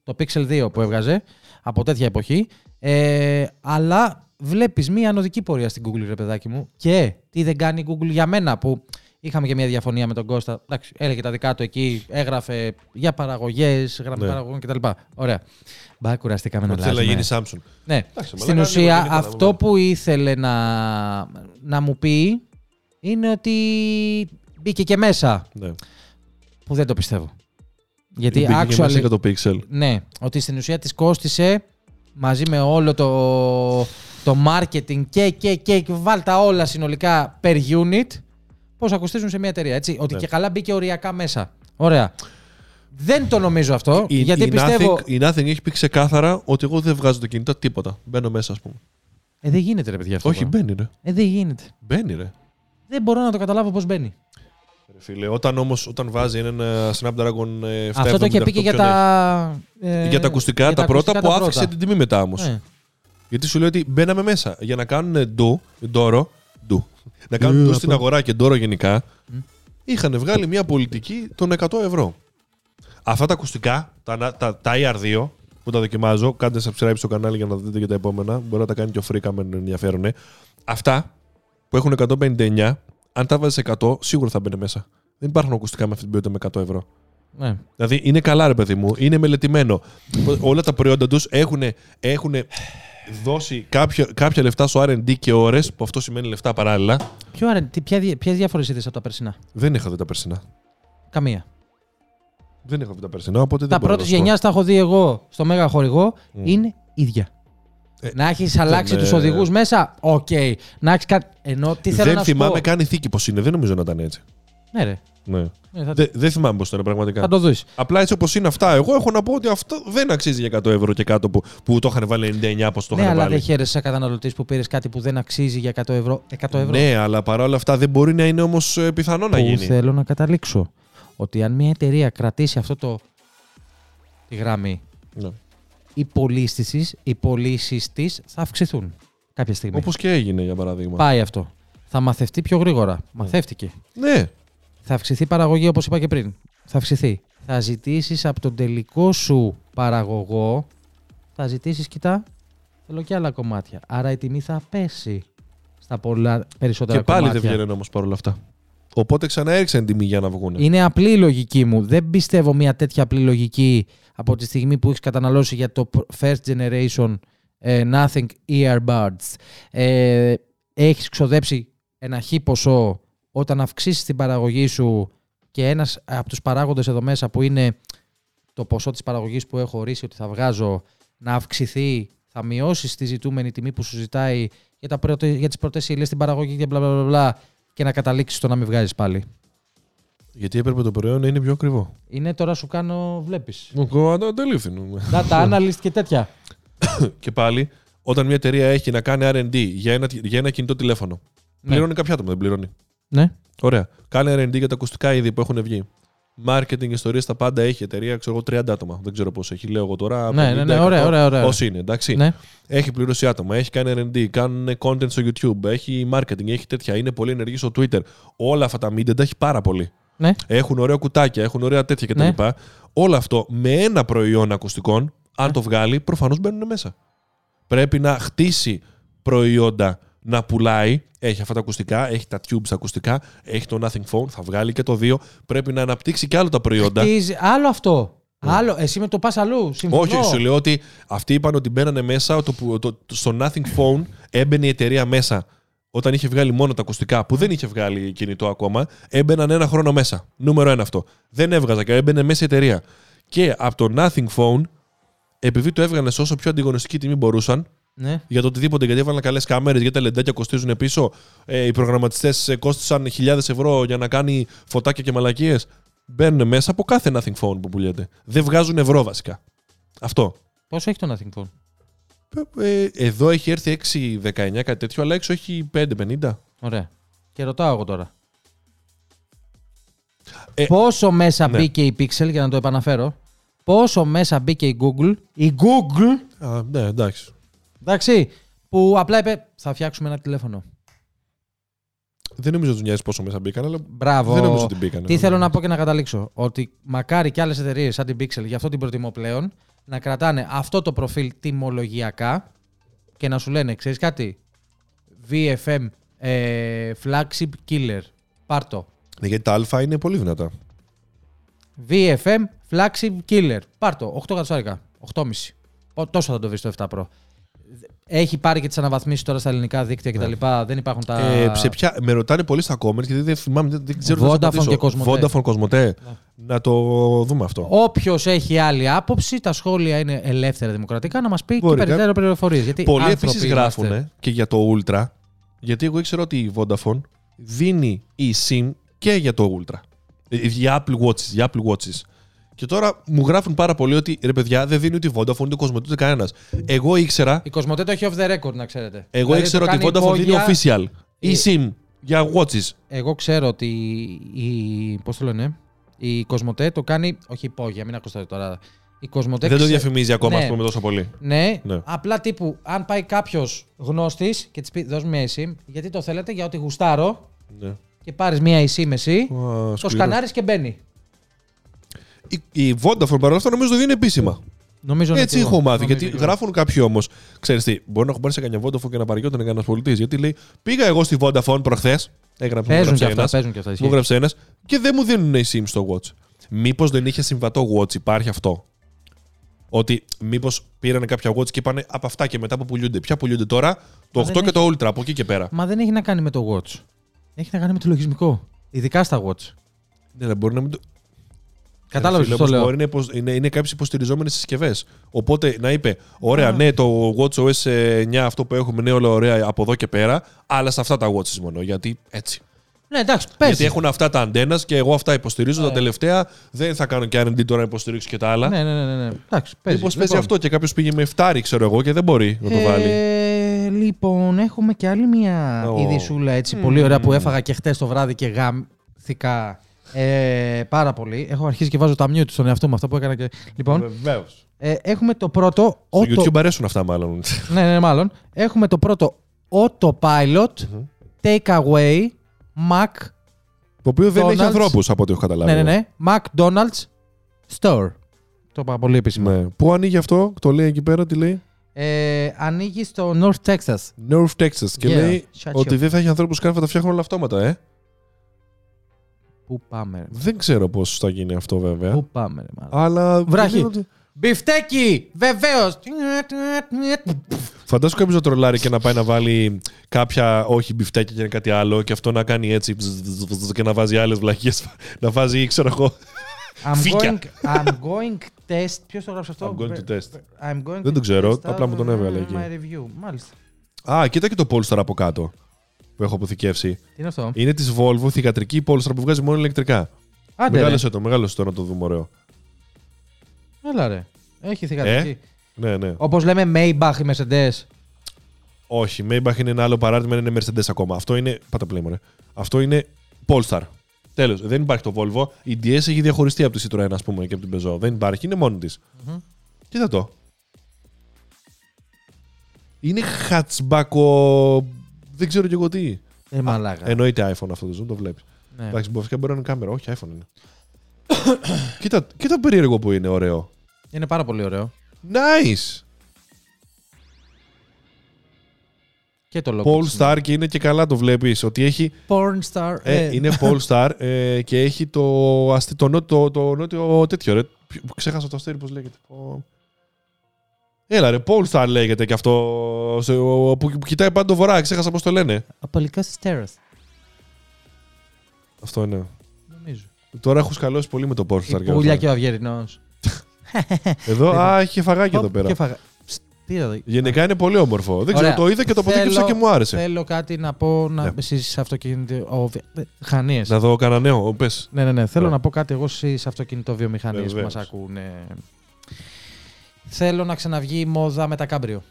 Το Pixel δύο που έβγαζε από τέτοια εποχή. Ε, αλλά βλέπεις μία ανωδική πορεία στην Google, ρε παιδάκι μου. Και τι δεν κάνει η Google για μένα, που είχαμε και μία διαφωνία με τον Κώστα. Εντάξει, έλεγε τα δικά του εκεί, έγραφε για παραγωγές, γραμμή ναι. παραγωγών κτλ. Ωραία. Μπα, κουραστήκαμε να αλλάζουμε. Θέλει να γίνει Samsung. Ναι. Εντάξει, στην μαλάκα, ουσία, λίγο, αυτό λίγο, λίγο. που ήθελε να, να μου πει είναι ότι μπήκε και μέσα. Ναι. Που δεν το πιστεύω. Γιατί μπήκε actually, και μέσα για το Pixel. Ναι, ότι στην ουσία της κόστησε. Μαζί με όλο το, το marketing και, και, και βάλ τα όλα συνολικά per unit, πώς θα κοστίζουν σε μια εταιρεία. Έτσι, ότι ναι. και καλά μπήκε οριακά μέσα. Ωραία. Δεν το νομίζω αυτό, η, γιατί η πιστεύω... Η Nothing έχει πει ξεκάθαρα ότι εγώ δεν βγάζω το κινητό τίποτα. Μπαίνω μέσα, ας πούμε. Ε, δεν γίνεται ρε παιδιά αυτό. Όχι, μπαίνει ρε. Ε, δεν γίνεται. Μπαίνει ρε. Δεν μπορώ να το καταλάβω πώς μπαίνει. Φίλε, όταν όμως όταν βάζει έναν Snapdragon επτακόσια εβδομήντα οκτώ αυτό το είχε πει και για τα... Ε, για τα ακουστικά για τα, τα πρώτα τα που πρώτα. Άφησε την τιμή μετά όμως. Ε. Γιατί σου λέει ότι μπαίναμε μέσα για να κάνουν ντου, ντόρο, ντου. Να κάνουν ντου στην αγορά και ντόρο γενικά. Mm. Είχαν βγάλει μια πολιτική των εκατό ευρώ. Αυτά τα ακουστικά, τα, τα, τα ι αρ δύο που τα δοκιμάζω, κάντε subscribe στο κανάλι για να δείτε για τα επόμενα. Μπορεί να τα κάνει και ο Freak αν ενδιαφέρον. Αυτά που έχουν εκατόν πενήντα εννιά. Αν τα βάζεις εκατό, σίγουρα θα μπαίνει μέσα. Δεν υπάρχουν ακουστικά με αυτή την ποιότητα με εκατό ευρώ. Ναι. Δηλαδή είναι καλά, ρε παιδί μου, είναι μελετημένο. Όλα τα προϊόντα τους έχουν, έχουν δώσει κάποιο, κάποια λεφτά στο αρ εν ντι και ώρες, που αυτό σημαίνει λεφτά παράλληλα. Ποιο αρ εν ντι, ποια, ποιες διαφορές είδες από τα περσινά? Δεν έχω δει τα περσινά. Καμία. Δεν έχω δει τα περσινά, οπότε δεν τα μπορώ. Τα πρώτη γενιά τα έχω δει εγώ στο μέγα χορηγό, mm. είναι ίδια. Ε, να έχεις αλλάξει ναι. τους οδηγούς μέσα, οκ. Okay. Να έχεις κάτι. Ενώ τι θέλω δεν να σου πω. Δεν θυμάμαι καν η θήκη πως είναι, δεν νομίζω να ήταν έτσι. Ναι, ρε. Ναι. Ναι, θα... Δεν δε θυμάμαι πως ήταν πραγματικά. Θα το δεις. Απλά έτσι όπως είναι αυτά, εγώ έχω να πω ότι αυτό δεν αξίζει για εκατό ευρώ και κάτω που, που το είχαν βάλει ενενήντα εννιά, πως το είχαν ναι, βάλει. Αλλά δεν χαίρεσαι σαν καταναλωτής που πήρες κάτι που δεν αξίζει για εκατό ευρώ. εκατό ευρώ. Ναι, αλλά παρόλα αυτά δεν μπορεί να είναι όμως πιθανό που να γίνει. Θέλω να καταλήξω ότι αν μια εταιρεία κρατήσει αυτό το. Τη γραμμή. Ναι. Οι πωλήσεις, οι πωλήσεις της θα αυξηθούν κάποια στιγμή. Όπως και έγινε για παράδειγμα. Πάει αυτό. Θα μαθευτεί πιο γρήγορα. Μαθεύτηκε. Ναι. Θα αυξηθεί η παραγωγή όπως είπα και πριν. Θα αυξηθεί. Θα ζητήσεις από τον τελικό σου παραγωγό, θα ζητήσεις, κοιτά, θέλω και άλλα κομμάτια. Άρα η τιμή θα πέσει στα πολλά περισσότερα κομμάτια. Και πάλι κομμάτια. Δεν βγαίνουν όμως παρόλα αυτά. Οπότε ξανά έριξαν τιμή για να βγουν. Είναι απλή η λογική μου. Δεν πιστεύω μια τέτοια απλή λογική από τη στιγμή που έχεις καταναλώσει για το first generation ε, nothing earbuds. Ε, έχεις ξοδέψει ένα χι ποσό όταν αυξήσεις την παραγωγή σου και ένας από τους παράγοντες εδώ μέσα που είναι το ποσό της παραγωγής που έχω ορίσει ότι θα βγάζω να αυξηθεί, θα μειώσεις τη ζητούμενη τιμή που σου ζητάει για, τα πρώτε, για τις πρώτες ύλες, την παραγωγή και μπλα μπλα μπλα. Και να καταλήξεις στο να μην βγάζεις πάλι. Γιατί έπρεπε το προϊόν να είναι πιο ακριβό. Είναι τώρα σου κάνω, βλέπεις. Data analyst και τέτοια. Και πάλι, όταν μια εταιρεία έχει να κάνει αρ εντ ντι για ένα, για ένα κινητό τηλέφωνο, ναι. Πληρώνει κάποια άτομα, δεν πληρώνει. Ναι. Ωραία. Κάνει αρ εντ ντι για τα ακουστικά είδη που έχουν βγει. Μάρκετινγκ, ιστορίες, τα πάντα έχει εταιρεία, ξέρω εγώ, τριάντα άτομα. Δεν ξέρω πώς έχει, λέω εγώ τώρα. Ναι, πενήντα, ναι, ναι, ωραία, ωραία, ωραία. Όσοι είναι, εντάξει. Ναι. Έχει πληρώσει άτομα, έχει κάνει αρ εντ ντι, κάνουν content στο YouTube, έχει marketing, έχει τέτοια. Είναι πολύ ενεργή στο Twitter. Όλα αυτά τα media τα έχει πάρα πολύ. Ναι. Έχουν ωραία κουτάκια, έχουν ωραία τέτοια κτλ. Ναι. Όλο αυτό με ένα προϊόν ακουστικών, αν ναι. το βγάλει, προφανώς μπαίνουν μέσα. Πρέπει να χτίσει προϊόντα να πουλάει. Έχει αυτά τα ακουστικά, έχει τα tubes ακουστικά, έχει το Nothing Phone, θα βγάλει και το δύο. Πρέπει να αναπτύξει και άλλο τα προϊόντα. Χτίζει, άλλο αυτό. Mm. Άλλο, εσύ με το πας αλλού. Συμφωνώ. Όχι, σου λέω ότι αυτοί είπαν ότι μπαίνανε μέσα. Το, το, το, στο Nothing Phone έμπαινε η εταιρεία μέσα. Όταν είχε βγάλει μόνο τα ακουστικά, που δεν είχε βγάλει κινητό ακόμα, έμπαιναν ένα χρόνο μέσα. Νούμερο ένα αυτό. Δεν έβγαζα και έμπαινε μέσα η εταιρεία. Και από το Nothing Phone, επειδή το έβγαλε όσο πιο αντιγωνιστική τιμή μπορούσαν. Ναι. Για το οτιδήποτε, γιατί έβαλαν καλές κάμερες, γιατί τα λεντάκια κοστίζουν πίσω. Ε, οι προγραμματιστές κόστισαν χιλιάδες ευρώ για να κάνει φωτάκια και μαλακίες. Μπαίνουν μέσα από κάθε Nothing Phone που πουλιέται. Δεν βγάζουν ευρώ βασικά. Αυτό. Πόσο έχει το Nothing Phone? Ε, ε, εδώ έχει έρθει έξι δεκαεννιά κάτι τέτοιο, αλλά έξω έχει πέντε πενήντα. Ωραία. Και ρωτάω εγώ τώρα. Ε, πόσο μέσα ναι. μπήκε η Pixel, για να το επαναφέρω. Πόσο μέσα μπήκε η Google. Η Google. Α, ναι, εντάξει. Εντάξει, που απλά είπε θα φτιάξουμε ένα τηλέφωνο. Δεν νομίζω ότι νοιάζει πόσο μέσα μπήκαν, αλλά μπράβο. Δεν νομίζω ότι μπήκαν. Τι θέλω να πω και να καταλήξω. Ότι μακάρι και άλλες εταιρείες σαν την Pixel, γι' αυτό την προτιμώ πλέον, να κρατάνε αυτό το προφίλ τιμολογιακά και να σου λένε, ξέρεις κάτι, βι εφ εμ ε, flagship killer. Πάρτο. Ναι, γιατί τα αλφα είναι πολύ δυνατά. βι εφ εμ flagship killer. Πάρτο. οκτώ κατσάρικα. οκτώ κόμμα πέντε. Τόσο θα το βρεις το επτά Pro. Έχει πάρει και τις αναβαθμίσεις τώρα στα ελληνικά δίκτυα κτλ. Ναι. Δεν υπάρχουν τα. Ε, σε ποια... Με ρωτάνε πολύ στα comments γιατί δεν θυμάμαι, δεν ξέρω τι θα πω. Vodafone, Cosmote. Να το δούμε αυτό. Όποιος έχει άλλη άποψη, τα σχόλια είναι ελεύθερα δημοκρατικά, να μας πει μπορεί και περαιτέρω πληροφορίες. Πολλοί επίσης γράφουν και για το Ultra. Γιατί εγώ ήξερα ότι η Vodafone δίνει η SIM και για το Ultra. Για Apple Watches. Για Apple Watches. Και τώρα μου γράφουν πάρα πολύ ότι ρε παιδιά δεν δίνει ούτε η Vodafone, ούτε η Cosmote, ούτε κανένας. Εγώ ήξερα. Η Cosmote το έχει off the record, να ξέρετε. Εγώ δηλαδή ήξερα ότι η Vodafone δίνει για... official. Η SIM για watches. Εγώ ξέρω ότι η. Πώς το λένε. Η Cosmote το κάνει. Όχι υπόγεια, μην ακούστε τώρα. Η Cosmote δεν ξέρω... το διαφημίζει ακόμα, α ναι. πούμε, τόσο πολύ. Ναι. ναι. Απλά τύπου, αν πάει κάποιο γνώστη και τη πει: δώσ' μου μια SIM, γιατί το θέλετε, για ό,τι γουστάρω. Ναι. Και πάρει μια SIM εσύ, wow, το σκανάρι και μπαίνει. Η Vodafone παρόλα αυτά νομίζω ότι είναι επίσημα. Νομίζω έτσι ναι, έχω μάθει. Γιατί γράφουν κάποιοι όμως. Ξέρεις τι, μπορεί να έχω πάρει σε κανένα Vodafone και να παραγιόταν κανένας πολίτης. Γιατί λέει, πήγα εγώ στη Vodafone προχθές. Έγραψε μου γράψε ένας. Μου γράψε ένας και δεν μου δίνουν οι SIM στο Watch. Μήπως δεν είχε συμβατό Watch, υπάρχει αυτό. Ότι μήπως πήρανε κάποια Watch και είπανε από αυτά και μετά που πουλούνται. Ποια πουλούνται τώρα, το οκτώ και το Ultra, από εκεί και πέρα. Μα δεν έχει να κάνει με το Watch. Έχει να κάνει με το λογισμικό. Ειδικά στα Watch. Ναι, μπορεί να μην το. Κατάλαβε τι λέω. Είναι, είναι, είναι κάποιες υποστηριζόμενες συσκευές. Οπότε να είπε, ωραία, yeah. ναι, το WatchOS εννιά αυτό που έχουμε, ναι, όλα ωραία από εδώ και πέρα, αλλά σε αυτά τα watches μόνο. Γιατί έτσι. Ναι, εντάξει, πες. Γιατί έχουν αυτά τα αντένας και εγώ αυτά υποστηρίζω. Yeah. Τα τελευταία δεν θα κάνω και αρ εντ ντι τώρα να υποστηρίξω και τα άλλα. Ναι, ναι, ναι. ναι. Εντάξει, παίζει. Μήπως παίζει αυτό και κάποιος πήγε με εφτάρι, ξέρω εγώ, και δεν μπορεί να το βάλει. Ε, λοιπόν, έχουμε και άλλη μια oh. ειδισούλα έτσι mm. πολύ ωραία που έφαγα και χτες το βράδυ και γάμθηκα. Ε, πάρα πολύ. Έχω αρχίσει και βάζω τα mute στον εαυτό μου αυτά που έκανα και. Λοιπόν, ε, έχουμε το πρώτο. Στο auto... YouTube αρέσουν αυτά, μάλλον. ναι, ναι, μάλλον. Έχουμε το πρώτο Autopilot mm-hmm. Takeaway Mac. Το οποίο δεν έχει ανθρώπους από ό,τι έχω καταλάβει. Ναι, ναι, ναι. McDonald's Store. Το είπα πολύ επίσημα. Ναι. Πού ανοίγει αυτό, το λέει εκεί πέρα, τι λέει. Ε, ανοίγει στο North Texas. North Texas. Και yeah. λέει Shut ότι you. δεν θα έχει ανθρώπους καν, θα τα φτιάχνουν όλα αυτόματα, ε. Πού πάμε. Δεν ξέρω πώς θα γίνει αυτό βέβαια. Πού πάμε. Αλλά... Βράχη. Ότι... Μπιφτέκι! Βεβαίως! Φαντάζομαι κάποιος να τρολάρει και να πάει να βάλει κάποια όχι μπιφτέκι και κάτι άλλο και αυτό να κάνει έτσι και να βάζει άλλες βλακίες. Να βάζει, ξέρω εγώ. I'm going test. Ποιος το γράψε αυτό? I'm going to test. Δεν το ξέρω. Απλά μου τον έβγαλε εκεί. Α, κοίτα και το Polestar από κάτω. Που έχω αποθηκεύσει. Τι είναι αυτό? Είναι της Volvo, θυγατρική Polestar που βγάζει μόνο ηλεκτρικά. Μεγάλωσε το, μεγάλωσε το να το δούμε ωραίο. Έλα ρε, έχει θυγατική. Ε, ναι, ναι. Όπως λέμε Maybach η Mercedes. Όχι, Maybach είναι ένα άλλο παράδειγμα, είναι Mercedes ακόμα. Αυτό είναι, πάτα πλέον, ρε. Αυτό είναι Polestar. Τέλος, δεν υπάρχει το Volvo. Η ντι ες έχει διαχωριστεί από τη Citroën, ας πούμε, και από την Peugeot. Δεν υπάρχει, είναι μόνη της. Mm-hmm. Κοίτα το. Είναι hatchback, δεν ξέρω και εγώ τι. Ε, μαλάκα. Εννοείται iPhone αυτό το zoom, το βλέπεις. Ναι. Εντάξει, μπορεί να είναι κάμερα, όχι iPhone είναι. Κοίτα, κοίτα το περίεργο που είναι, ωραίο. Είναι πάρα πολύ ωραίο. Nice! Και το Polestar και είναι και καλά το βλέπεις ότι έχει. Pornstar. Ε, ε. Είναι Polestar ε, και έχει το, αστι, το, νο, το, το νότιο τέτοιο ρε. Ξέχασα το αστέρι πώς λέγεται. Ο... Έλα ρε, Polestar λέγεται και αυτό που κοιτάει πάντα το βορρά, ξέχασα πώς το λένε. Απολικός αστέρας. Αυτό είναι. Νομίζω. Τώρα έχω σκαλώσει πολύ με το Polestar. Η πουλιά και ο αυγερινός. Εδώ, α, είχε φαγάκι εδώ πέρα. Γενικά είναι πολύ όμορφο. Δεν ξέρω, το είδα και το αποδίκευσα και μου άρεσε. Θέλω κάτι να πω σε αυτοκινητοβιομηχανίες. Να δω κανένα νέο, πες. Ναι, ναι, ναι. Θέλω να πω κάτι εγώ στις αυτοκινητοβιομηχανίες που μας ακούνε. Θέλω να ξαναβγεί η μόδα με τα κάμπριο.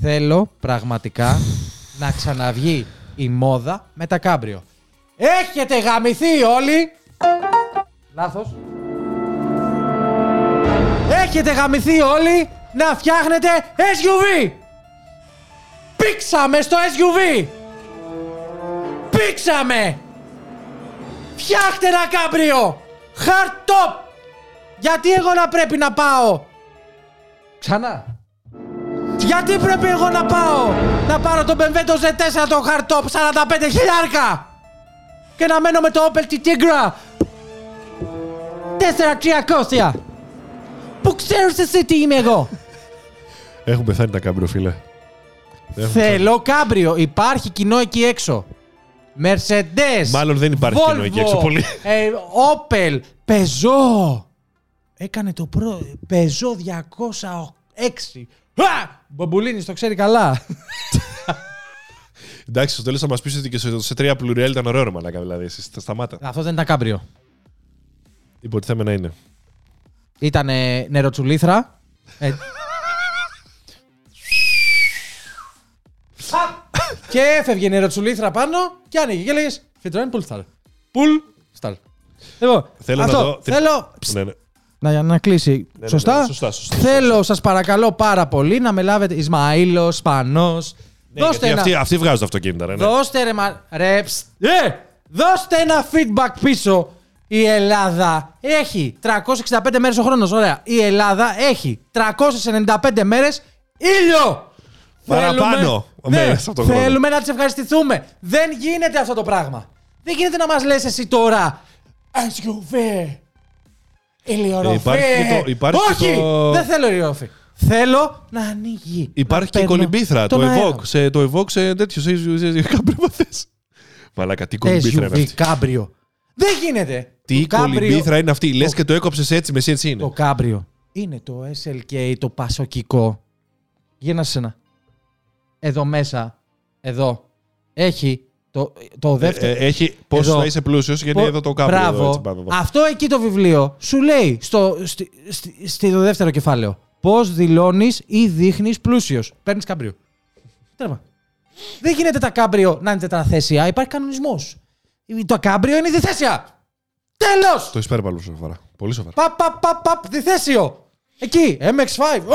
Θέλω πραγματικά να ξαναβγεί η μόδα με τα κάμπριο. Έχετε γαμηθεί όλοι! Λάθος. Έχετε γαμηθεί όλοι να φτιάχνετε ες γιου βι! Πήξαμε στο ες γιου βι! Πήξαμε! Φτιάχτε ένα κάμπριο! Hardtop! Γιατί εγώ να πρέπει να πάω! Ξανά! Γιατί πρέπει εγώ να πάω! Να πάρω τον Benveto ζετ φορ το hardtop σαράντα πέντε χιλιάρικα! Και να μένω με το Opel Tigra! τέσσερα τριακόσια! Που ξέρεις εσύ τι είμαι εγώ! Έχουν πεθάνει τα κάμπριο, φίλε. Θέλω κάμπριο. Υπάρχει κοινό εκεί έξω. Mercedes. Μάλλον δεν υπάρχει Volvo, κοινό εκεί έξω πολύ. Ε, Opel. Peugeot. Έκανε το πρώτο. Peugeot διακόσια έξι. Μπομπουλίνης το ξέρει καλά. Εντάξει, στο τέλος θα μας πεις ότι και σε τρία πλουριέλ ήταν ωραίο μαλάκα, δηλαδή. Εσύ τα σταμάτα. Αυτό δεν ήταν κάμπριο. Υποτιθέμενα είναι. Ήταν νεροτσουλήθρα. Ε... και έφευγε νεροτσουλήθρα πάνω και άνοιγε. Και λέγες Φιτροέν Πουλσταρ. Πουλσταρ. Λοιπόν, θέλω αυτό, να δω... θέλω ναι, ναι. Να, να κλείσει. Ναι, σωστά. Ναι, ναι, ναι. Σωστά, σωστά. Θέλω, σωστά. Σας παρακαλώ πάρα πολύ να με λάβετε. Ισμαήλος, Σπανός. Ναι, δώστε ένα... αυτοί, αυτοί βγάζουν τα αυτοκίνητα. Ρε, ναι. Δώστε ρε, μα... ρε ψ... yeah. Δώστε ένα feedback πίσω. Η Ελλάδα έχει τριακόσιες εξήντα πέντε μέρες ο χρόνος, ωραία. Η Ελλάδα έχει τριακόσιες ενενήντα πέντε μέρες ήλιο! Παραπάνω μέρες από τον χρόνο. Θέλουμε να τις ευχαριστηθούμε. Δεν γίνεται αυτό το πράγμα. Δεν γίνεται να μας λες εσύ τώρα ες γιου βι, ηλιορροφή. Όχι! Το... Δεν θέλω ηλιορροφή. Θέλω να ανοίγει. Υπάρχει να και η κολυμπήθρα, το Evoque. Το Evoque σε τέτοιο, σε κάμπριο θες. Μαλάκα, τι κολυμπήθρα είναι αυτή. Κάμπριο. Δεν γίνεται. Τι κολυμπήθρα είναι αυτή. Λες το... και το έκοψες έτσι, μεσή έτσι είναι. Το κάμπριο είναι το ες ελ κέι, το πασοκικό. Γύρνα σε σένα. Εδώ μέσα, εδώ, έχει το, το δεύτερο. Ε, έχει πώς θα είσαι πλούσιος, γιατί Πο... εδώ το κάμπριο. Μπράβο. Έτσι, πάνω, πάνω. Αυτό εκεί το βιβλίο σου λέει στο, στο, στο, στο δεύτερο κεφάλαιο. Πώς δηλώνεις ή δείχνεις πλούσιος. Παίρνεις κάμπριο. Τέρμα. Δεν γίνεται τα κάμπριο να είναι τετραθέσια. Υπάρχει κανονισμός. Το κάμπριο είναι διθέσια. Τέλος! Το εισπέρπαλο σοβαρά. Πολύ σοβαρά. Παπ, παπ, παπ, παπ, διθέσιο. Εκεί, εμ εξ πέντε.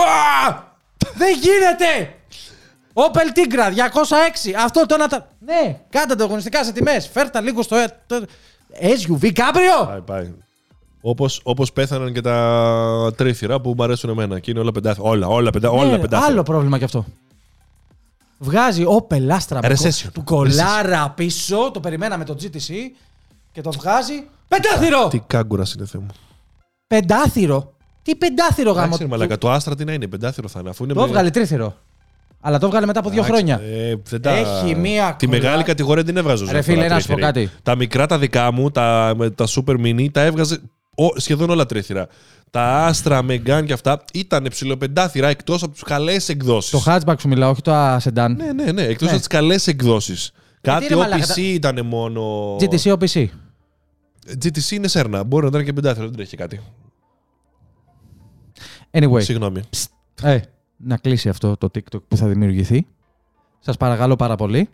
Δεν γίνεται! Opel Tigra, διακόσια έξι. Αυτό το να τα... Ναι, κάντε τα αγωνιστικά σε τιμές. Φέρτα λίγο στο... ες γιου βι κάμπριο! Πάει, πάει. Όπως, όπως πέθαναν και τα τρίφυρα που μου αρέσουν εμένα. Και είναι όλα πεντάθυρα. Όλα, όλα πεντάθυρα. Άλλο πρόβλημα κι αυτό. Βγάζει Opel Astra που κολάρα πίσω, το περιμέναμε το τζι τι σι και το βγάζει πεντάθυρο! Τι κάγκουρας είναι, Θεέ μου. Πεντάθυρο! Τι πεντάθυρο γάμο του. Μαλάκα, το Astra τι να είναι, πεντάθυρο θα είναι, αφού είναι. Το με... βγάλε τρίθυρο. Αλλά το βγάλε μετά από δύο Άξε, χρόνια. Ε, δεν τα... Έχει μία. Τη κουλά... μεγάλη κατηγορία την έβγαζε. Ρε φίλε, να σου πω κάτι. Τα μικρά τα δικά μου, τα, τα super mini, τα έβγαζε ο, σχεδόν όλα τρίθυρα. Τα Astra, Megane και αυτά ήταν ψιλοπεντάθυρα εκτός από τις καλές εκδόσεις. Το hatchback σου μιλάω, όχι το sedan. Ναι, ναι, ναι. Εκτός ναι. από τις καλές εκδόσεις. Κάτι ο πι σι ήταν μόνο. τζι τι σι ο πι σι. τζι τι σι είναι σέρνα. Μπορεί να ήταν και πεντάθυρο, δεν τρέχει κάτι. Anyway. Συγγνώμη. Ε, να κλείσει αυτό το TikTok που θα δημιουργηθεί. Σας παρακαλώ πάρα πολύ.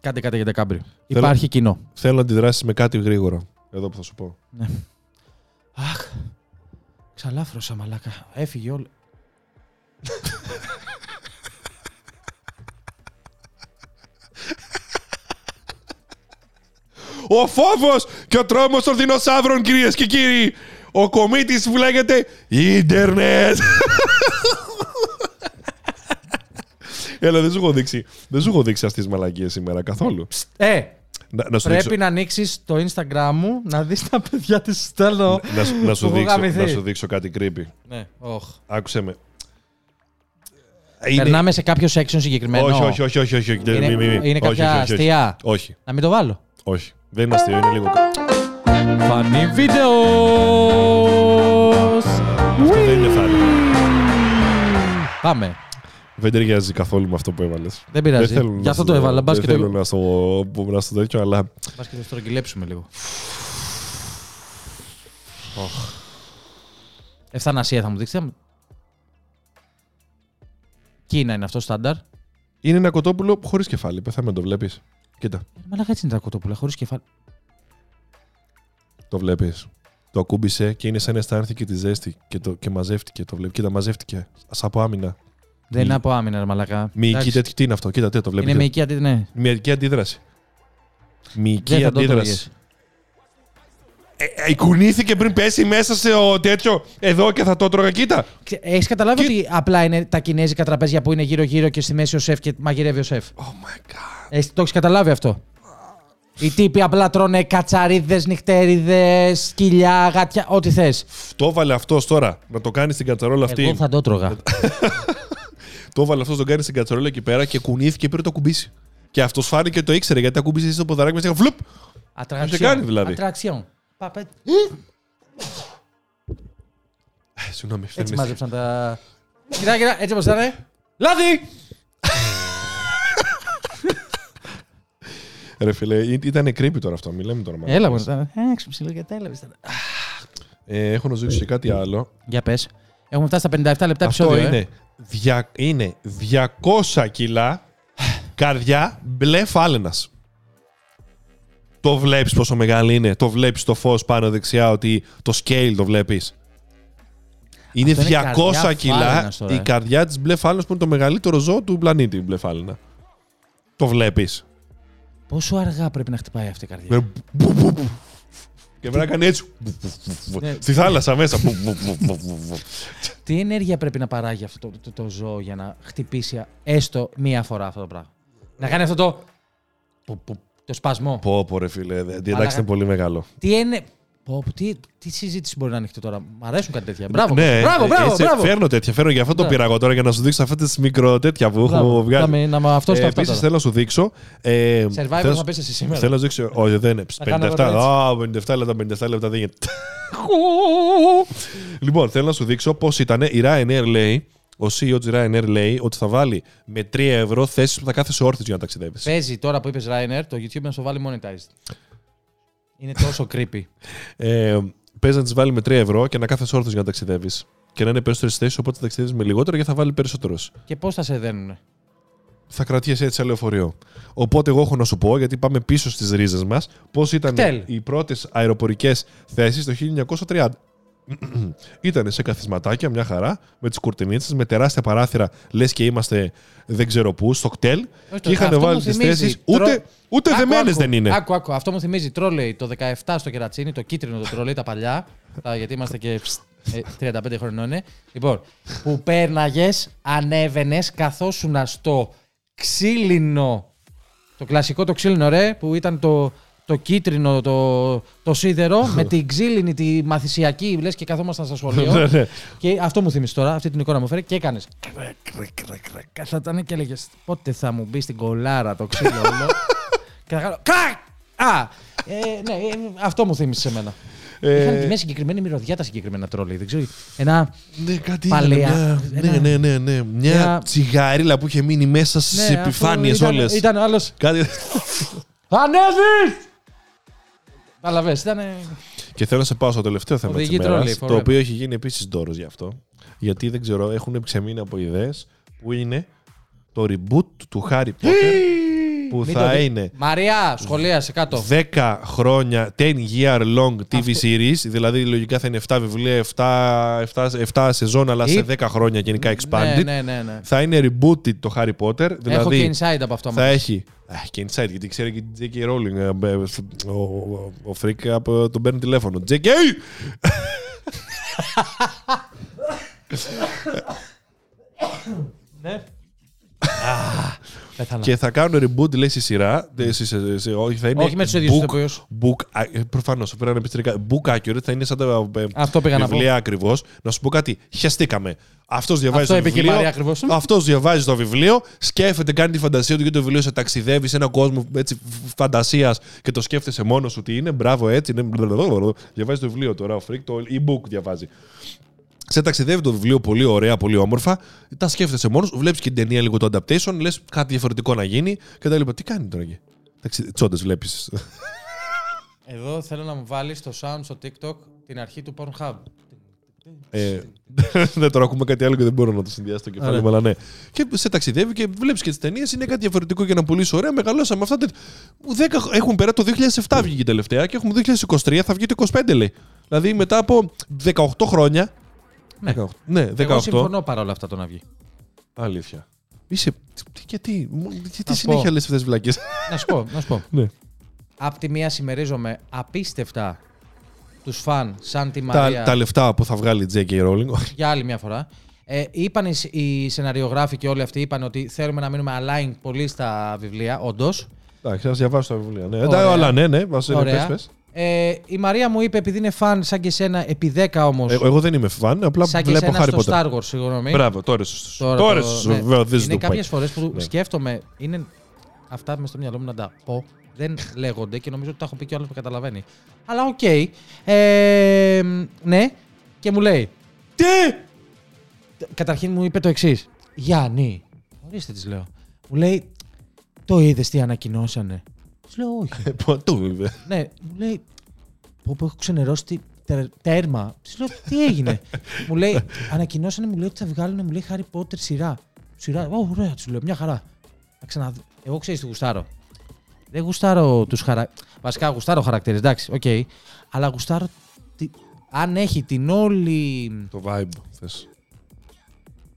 Κάντε κάτι για τα κάμπρι. Υπάρχει κοινό. Θέλω να αντιδράσεις με κάτι γρήγορα. Εδώ που θα σου πω. Ναι. Αχ. Ξαλάφρωσα, μαλάκα. Έφυγε όλο. Ο φόβος και ο τρόμος των δεινοσαύρων, κυρίες και κύριοι. Ο κομίτης που λέγεται Ιντερνετ. Έλα, δεν σου έχω δείξει. Δεν σου έχω δείξει αυτές τις μαλακίες σήμερα καθόλου. Ε, να, να πρέπει δείξω. Να ανοίξεις το Instagram μου, να δεις τα παιδιά της στέλνω. Να, να, να, σου δείξω, να σου δείξω κάτι creepy. Ναι, oh. Άκουσε με. Είναι... Περνάμε σε κάποιο section συγκεκριμένο. Όχι, όχι, όχι. όχι, όχι. Είναι, μη, μη, μη. είναι κάποια όχι, όχι, όχι, αστεία. Όχι. Να μην το βάλω. Όχι. Δεν είναι αστείο, είναι λίγο. Funny videos. Αυτό δεν είναι funny. Πάμε. Δεν ταιριάζει καθόλου με αυτό που έβαλες. Δεν πειράζει. Δεν γι' αυτό το έβαλα. Δεν θέλω το... να στο στο τέτοιο, αλλά... Μπάς και το στρογγυλέψουμε λίγο. Oh. Ευθανασία θα μου δείξετε. Κίνα είναι αυτό, στάνταρ. Είναι ένα κοτόπουλο χωρίς κεφάλι. Πεθάμε να το βλέπεις. Κοίτα. Μαλάκα, έτσι είναι τα κοτόπουλα, χωρίς κεφάλι. Το βλέπεις. Το ακούμπησε και είναι σαν αισθάνθηκε τη ζέστη και, το, και μαζεύτηκε. Το βλέπεις. Κοίτα, μαζεύτηκε. Σαν από άμυνα. Δεν είναι από άμυνα, μαλακά. Μυϊκή τέτοια. Τι είναι αυτό, κοίτα, τι το βλέπεις. Είναι μυϊκή αντίδραση. Ναι. Μυϊκή αντίδραση. Μυϊκή αντίδραση. Ε, ε, κουνήθηκε πριν πέσει μέσα σε ο, τέτοιο εδώ και θα το τρώγα, κοίτα. Έχεις καταλάβει και... ότι απλά είναι τα κινέζικα τραπέζια που είναι γύρω-γύρω και στη μέση ο σεφ και μαγειρεύει ο σεφ. Oh my God. Ε, το έχεις καταλάβει αυτό. Οι τύποι απλά τρώνε κατσαρίδες, νυχτερίδες, σκυλιά, γάτια, ό,τι θες. Το έβαλε αυτός τώρα, να το κάνεις στην κατσαρόλα αυτή. Εγώ θα το τρώγα. Το έβαλε αυτός, τον κάνει στην κατσαρόλα εκεί πέρα και κουνήθηκε πριν το κουμπίσει. Και αυτός φάνηκε το ήξερε γιατί ακούμπησε στο ποδαράκι μέσα και φλουπ. Ατραξιόν. Δηλαδή. Ατραξιόν. Παπέ. Συγγνώμη, φέρνει. Έτσι μάζεψαν τα. Κοίτα, κοίτα, έτσι όπως ήταν. Λάδι! Ρε φίλε, ήτανε creepy τώρα αυτό, μη λέμε τώρα. Έλα, πώς ήταν. Έξω ψηλό και τέλος. Έχω να ζητήσω και κάτι άλλο. Για πες. Έχουμε φτάσει στα πενήντα επτά λεπτά επεισόδιο. Αυτό είναι. Δια, είναι διακόσια κιλά καρδιά μπλε φάλαινας. Το βλέπεις πόσο μεγάλη είναι. Το βλέπεις το φως πάνω δεξιά ότι το scale το βλέπεις. Είναι αυτό διακόσια είναι κιλά η καρδιά της μπλε φάλαινας που είναι το μεγαλύτερο ζώο του πλανήτη, μπλε φάλαινα. Το βλέπεις. Πόσο αργά πρέπει να χτυπάει αυτή η καρδιά. Και πρέπει να κάνει έτσι. Στη θάλασσα μέσα. Τι ενέργεια πρέπει να παράγει αυτό το, το, το ζώο για να χτυπήσει έστω μία φορά αυτό το πράγμα. Να κάνει αυτό το. Το σπασμό. Πω, πω, ρε φίλε. Εντάξει, αλλά... είναι πολύ μεγάλο. Τι είναι. Πω, τι, τι συζήτηση μπορεί να ανοιχτεί τώρα. Μ' αρέσουν κάτι τέτοια. Μπράβο. Ναι, μπράβο, μπράβο, έτσι, μπράβο. Φέρνω τέτοια. Φέρνω για αυτό το πειραγό τώρα για να σου δείξω αυτέ τι μικρό τέτοια που έχω βγάλει. Να ε, επίσης θέλω να σου δείξω. Ε, Survivor θέλω... θα πέσει εσύ σήμερα. Θέλω να σου δείξω. Όχι, δεν είναι. πενήντα επτά λεπτά, πενήντα επτά λεπτά δεν γίνεται. Λοιπόν, θέλω να σου δείξω πώς ήταν. Η Ryanair λέει. Ο σι ι ο της Ryanair λέει ότι θα βάλει με τρία ευρώ θέσεις που θα κάθεσαι όρθιος για να ταξιδεύεις. Παίζει τώρα που είπες Ryanair, το YouTube να σου βάλει monetized. Είναι τόσο creepy. Ε, παίζει να τις βάλει με τρία ευρώ και να κάθεσαι όρθιος για να ταξιδεύεις. Και να είναι περισσότερες θέσεις, οπότε θα ταξιδεύεις με λιγότερο και θα βάλει περισσότερος. Και πώς θα σε δένουνε. Θα κρατιέσαι έτσι σε λεωφορείο. Οπότε εγώ έχω να σου πω, γιατί πάμε πίσω στις ρίζες μας, πώς ήταν Κτέλ. οι πρώτες αεροπορικές θέσεις το χίλια εννιακόσια τριάντα. Ήτανε σε καθισματάκια, μια χαρά, με τις κουρτινίτσες, με τεράστια παράθυρα, λες και είμαστε δεν ξέρω πού, στο κτέλ. Όχι, και είχαν βάλει τις θέσεις, ούτε, τρο... ούτε δεμένες δεν είναι. Άκου, άκου, αυτό μου θυμίζει τρόλεϊ το δεκαεπτά στο Κερατσίνι, το κίτρινο το τρόλεϊ, τα παλιά, τα, γιατί είμαστε και ε, τριάντα πέντε χρονών είναι. Λοιπόν, που πέρναγες, ανέβαινες, καθόσουνα στο ξύλινο, το κλασικό το ξύλινο ρε, που ήταν το... Το κίτρινο, το, το σίδερο, με την ξύλινη, τη μαθησιακή, λες και καθόμασταν στα σχολείο. Και αυτό μου θυμίζει τώρα, αυτή την εικόνα μου φέρει και έκανες. Καθόταν και έλεγες, πότε θα μου μπει στην κολάρα το ξύλο όλο. Και θα κάνω, κρακ! Α! Ναι, αυτό μου θύμισε εμένα. Είχαν και μια συγκεκριμένη μυρωδιά τα συγκεκριμένα τρόλεϊ, δεν ξέρω. Ένα παλαιά. Ναι, ναι, ναι. Μια τσιγαρίλα που είχε μείνει μέσα στις επιφάνειες όλες. Ήταν άλλος. Ανέβης! Καταλαβες, ήταν. Και θέλω να σε πάω στο τελευταίο θέμα της ημέρας, το οποίο έχει γίνει επίσης ντόρος γι' αυτό. Γιατί δεν ξέρω, έχουν ξεμείνει από ιδέες που είναι το reboot του Harry Potter. Που μην θα είναι. Μαρία, σχολεία σε κάτω. δέκα χρόνια, ten year long τι βι αυτό... series. Δηλαδή λογικά θα είναι επτά βιβλία, επτά σεζόν, αλλά ή... σε δέκα χρόνια γενικά expanded. Ναι, ναι, ναι, ναι. Θα είναι rebooted το Harry Potter. Δηλαδή έχω και inside από αυτό. Θα μας. Έχει. Αχ, και inside, γιατί ξέρει και την τζέι κέι Rowling. Ο, ο, ο Freak από τον παίρνει τηλέφωνο. τζέι κέι! Ναι. Ah, και θα κάνουν reboot, λέει, στη σειρά. Όχι, θα είναι. Όχι με τους ίδιους ηθοποιούς. Προφανώς, πήραν επιστρικά. Book accurate, θα είναι σαν τα βιβλία ακριβώς. Να σου πω κάτι, χιαστήκαμε. Αυτός διαβάζει, αυτό το βιβλίο, αυτός διαβάζει το βιβλίο, σκέφτεται, κάνει τη φαντασία του και το βιβλίο σε ταξιδεύει σε έναν κόσμο φαντασίας και το σκέφτεσαι μόνος σου τι είναι. Μπράβο, έτσι. Είναι. Διαβάζει το βιβλίο τώρα ο Freak, το e-book διαβάζει. Σε ταξιδεύει το βιβλίο πολύ ωραία, πολύ όμορφα. Τα σκέφτεσαι μόνος, βλέπεις και την ταινία λίγο το adaptation, λες κάτι διαφορετικό να γίνει και τα λοιπά. Τι κάνει τώρα εκεί. Τσόντες βλέπεις. Εδώ θέλω να μου βάλεις το sound στο TikTok την αρχή του Pornhub. Ε, δεν τώρα ακούμε κάτι άλλο και δεν μπορώ να το συνδυάσω στο κεφάλι μου, αλλά ναι. Και σε ταξιδεύει και βλέπεις και τις ταινίες, είναι κάτι διαφορετικό για να πουλήσει ωραία. Μεγαλώσαμε αυτά. Έχουν περάσει το δύο χιλιάδες επτά βγήκε η τελευταία και έχουμε δύο χιλιάδες είκοσι τρία, θα βγει το είκοσι πέντε λέει. Δηλαδή μετά από δεκαοκτώ χρόνια. Ναι, δεκαοκτώ. Ναι, δεκαοκτώ. Εγώ συμφωνώ παρόλα αυτά το να βγει. Αλήθεια. Είσαι. Γιατί, γιατί συνέχεια λες αυτές τις βλακές. Να σου πω. Να σου πω. Ναι. Απ' τη μία συμμερίζομαι απίστευτα τους φαν σαν τη Μαρία. Τα, τα λεφτά που θα βγάλει η τζέι κέι Rowling. Για άλλη μια φορά. Ε, είπαν οι, οι σεναριογράφοι και όλοι αυτοί είπαν ότι θέλουμε να μείνουμε aligned πολύ στα βιβλία, όντως. Εντάξει, να διαβάσω τα βιβλία. Ναι. Ωραία. Αλλά ναι, ναι, μας είναι. Ε, η Μαρία μου είπε, επειδή είναι φαν σαν και εσένα, επί δέκα όμως. Ε, εγώ δεν είμαι φαν, απλά σαν βλέπω Harry Potter. Σαν και εσένα στο Star Wars, συγγνώμη. Μπράβο, τώρα ίσως. Τώρα ίσως, ναι. Είναι το κάποιες πάει. Φορές που ναι. Σκέφτομαι, είναι αυτά μες στο μυαλό μου να τα πω, δεν λέγονται και νομίζω ότι τα έχω πει και ο άλλος που καταλαβαίνει. Αλλά οκ. Okay. Ε, ναι, και μου λέει. Τι! Καταρχήν μου είπε το εξής. Γιάννη, ορίστε της λέω. Μου λέει, το είδες τι ανακοινώσανε. Του λέω όχι. Παντού βέβαια. Ναι, μου λέει. Πω πω έχω ξενερώσει τέρμα. Του λέω τι έγινε. Μου λέει, ανακοινώσανε, μου λέει ότι θα βγάλουν, μου λέει Harry Potter σειρά. Σειρά, ωραία, του λέω, μια χαρά. Να ξαναδώ. Εγώ ξέρεις τι γουστάρω. Δεν γουστάρω τους χαρακτήρες. Βασικά γουστάρω χαρακτήρες, εντάξει, οκ. Okay. Αλλά γουστάρω. Τι... Αν έχει την όλη. Το vibe, θες.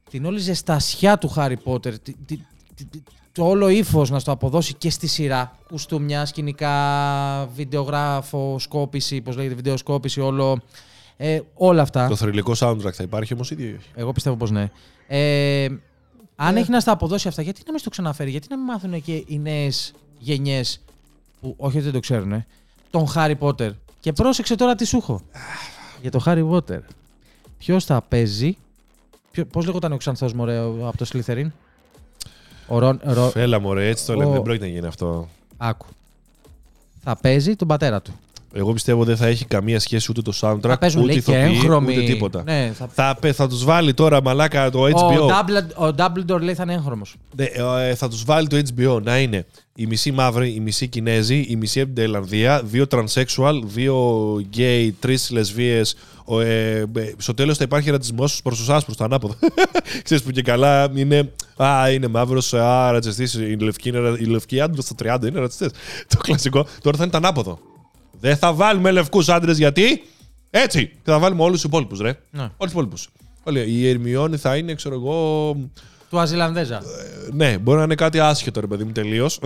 Την όλη ζεστασιά του Harry Potter. Τη, τη, τη, τη... Το όλο ύφος να στο αποδώσει και στη σειρά. Κουστούμια, σκηνικά, βιντεογράφο, σκόπηση, πώς λέγεται, βιντεοσκόπηση, όλο. Ε, όλα αυτά. Το θρυλικό soundtrack θα υπάρχει όμως ίδιο ή όχι. Εγώ πιστεύω πως ναι. Ε, αν yeah. έχει να στα αποδώσει αυτά, γιατί να μην το ξαναφέρει, γιατί να μην μάθουν και οι νέες γενιές που όχι ότι δεν το ξέρουν, ε, τον Harry Potter. Και πρόσεξε τώρα τι σου έχω. Για τον Harry Potter. Ποιος θα παίζει. Ποιο, πώς λέγονταν ο ξανθός μωρέ από το Slytherin. Ρο... Φέλα μωρέ, έτσι το ο... λέμε, δεν πρόκειται να γίνει αυτό. Άκου. Θα παίζει τον πατέρα του. Εγώ πιστεύω δεν θα έχει καμία σχέση ούτε το soundtrack, θα παίζουν, ούτε ηθοποιοί, έγχρωμοι... ούτε τίποτα. Ναι, θα... Θα, θα τους βάλει τώρα μαλάκα το έιτς μπι ο. Ο Dumbledore λέει θα είναι έγχρωμος. Ναι, θα τους βάλει το έιτς μπι ο να είναι η μισή μαύρη, η μισή Κινέζοι, η μισή από την Ταϊλανδία, δύο transsexual, δύο γκέι, τρεις λεσβίες. Ε, στο τέλος θα υπάρχει ρατσισμός προς τους άσπρους, το ανάποδο. Ξέρεις που και καλά είναι. Α, είναι μαύρος, α, ρατσιστής. Οι λευκοί, λευκοί άντρες στα τριάντα είναι ρατσιστές. Το κλασικό. Τώρα θα είναι το ανάποδο. Δεν θα βάλουμε λευκούς άντρες γιατί. Έτσι! Θα βάλουμε όλους τους υπόλοιπους, ρε. Ναι. Όλους τους υπόλοιπους. Η Ερμιόνη θα είναι, ξέρω εγώ. Του Αζιλανδέζα. Ε, ναι, μπορεί να είναι κάτι άσχετο, ρε παιδί μου, τελείως.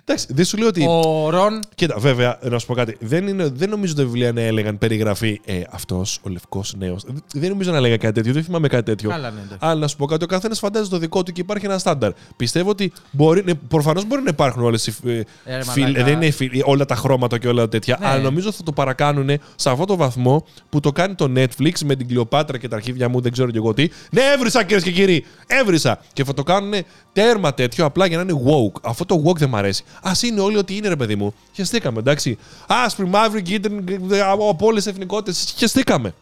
Εντάξει, δεν σου λέω ότι. Ο Ρον. Κοίτα, βέβαια, να σου πω κάτι. Δεν, είναι, δεν νομίζω ότι τα βιβλία να έλεγαν περιγραφή. Ε, αυτός ο λευκός νέος. Δεν νομίζω να έλεγα κάτι τέτοιο, δεν θυμάμαι κάτι τέτοιο. Καλά, ναι, ναι. Αλλά να σου πω κάτι, ο καθένας φαντάζεται το δικό του και υπάρχει ένα στάνταρ. Πιστεύω ότι προφανώς μπορεί να υπάρχουν όλες οι. Ε, φιλ, δεν είναι φιλ, όλα τα χρώματα και όλα τα τέτοια. Ναι. Αλλά νομίζω θα το παρακάνουν σε αυτό το βαθμό που το κάνει το Netflix με την Κλεοπάτρα και τα αρχίδια μου, δεν ξέρω και εγώ τι. Ναι, έβρισα κυρίες και κύριοι! Έβρισα! Και θα το κάνουν τέρμα τέτοιο απλά για να είναι woke. Αυτό το woke δεν μ' αρέσει. Ας είναι όλοι ότι είναι, ρε παιδί μου. Χεστήκαμε, εντάξει. Άσπρη, μαύρη, κίτρινη, από όλες τις εθνικότητες. Χεστήκαμε.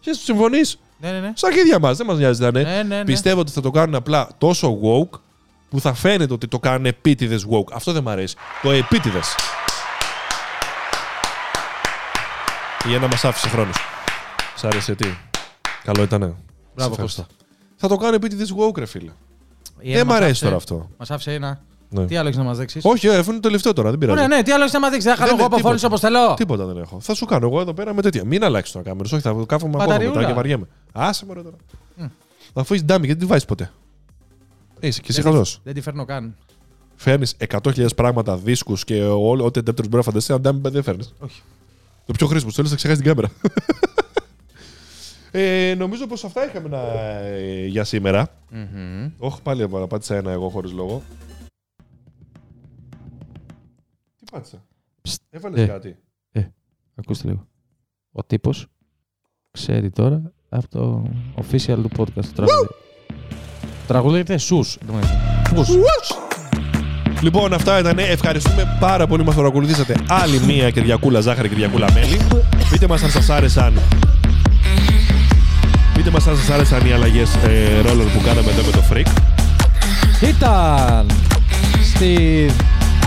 Συμφωνείς. Ναι, ναι, ναι. Στα αρχίδια μας, δεν μας νοιάζει να είναι. Ναι, ναι, ναι. Πιστεύω ότι θα το κάνουν απλά τόσο woke που θα φαίνεται ότι το κάνουν επίτηδες woke. Αυτό δεν μ' αρέσει. Το επίτηδες. για να μας άφησε χρόνο. Σ' άρεσε τι. Καλό ήτανε. Μπράβο, Κώστα. Θα το κάνω επίτηδε woke, ρε φίλε. Δεν μ' αρέσει τώρα αυτό. Μας άφησε ένα. Ναι. Τι άλλο έχεις να μας δείξεις? Όχι, αυτό είναι το τελευταίο τώρα. Δεν πειράζει. Ναι, ναι, τι άλλο έχεις να μας δείξεις? Θα κάνω εγώ από φόλους όπως θέλω. Τίποτα δεν έχω. Θα σου κάνω εγώ εδώ πέρα με τέτοια. Μην αλλάξεις τώρα κάμερες. Όχι, θα το κάφομαι ακόμα μετά και βαριέμαι. Άσε με ρε τώρα. Mm. Θα αφήσεις ντάμι γιατί δεν τη βάζεις ποτέ. Είσαι και εσύ χαζός. Δεν τη φέρνω καν. Φέρνεις εκατό χιλιάδες πράγματα, δίσκους και ό,τι δεύτερος μπορεί να φανταστεί. Αν ντάμι δεν φέρνεις. Το πιο χρήσιμο σου, θέλεις να ξεχάσεις την κάμερα. Ε, νομίζω πως αυτά είχαμε να... ε, για σήμερα. Mm-hmm. Όχι, πάλι πάτησα ένα εγώ χωρίς λόγο. Τι πάτησα? Psst. Έβαλες ε, κάτι. Ε, ε, ακούστε λίγο. Ο τύπος ξέρει τώρα από το official του podcast τραγούδι. Τραγουδεύεται Σους. Λοιπόν, αυτά ήταν. Ευχαριστούμε πάρα πολύ που μας παρακολουθήσατε. Άλλη μία Κυριακούλα ζάχαρη, Κυριακούλα μέλι. Πείτε μας αν σας άρεσαν. Πείτε μας αν σας άρεσαν οι αλλαγές ε, ρόλων που κάναμε εδώ με το Freak. Ήταν στη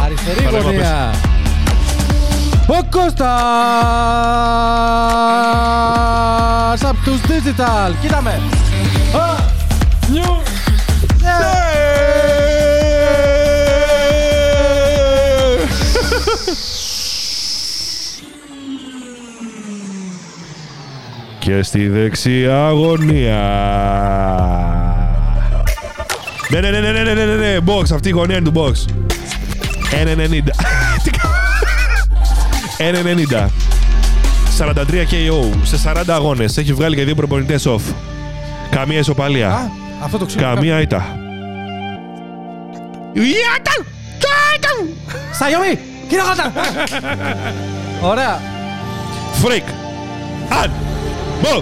αριστερή γωνία ο Κώστας από τους Digital. Κοίταμε. Oh, new day. Και στη δεξιά γωνία. Ναι, ναι, ναι, ναι, ναι, ναι, ναι, ναι, box, αυτή η γωνία είναι του box. ενενήντα. ενενήντα. σαράντα τρία κέι ο σε σαράντα αγώνες. Έχει βγάλει και δύο προπονητές off. Καμία ισοπαλία. Α, αυτό το ξέρω. Καμία ήττα. Ιάταν! Ιάταν! Xiaomi! Κύριε Χόταν! Ωραία. Freak. Αν. Bon, so...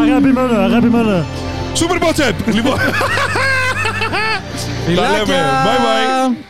Αγαπημένο, αγαπημένο. Super Botep, λοιπόν. Τα λέμε. Bye bye.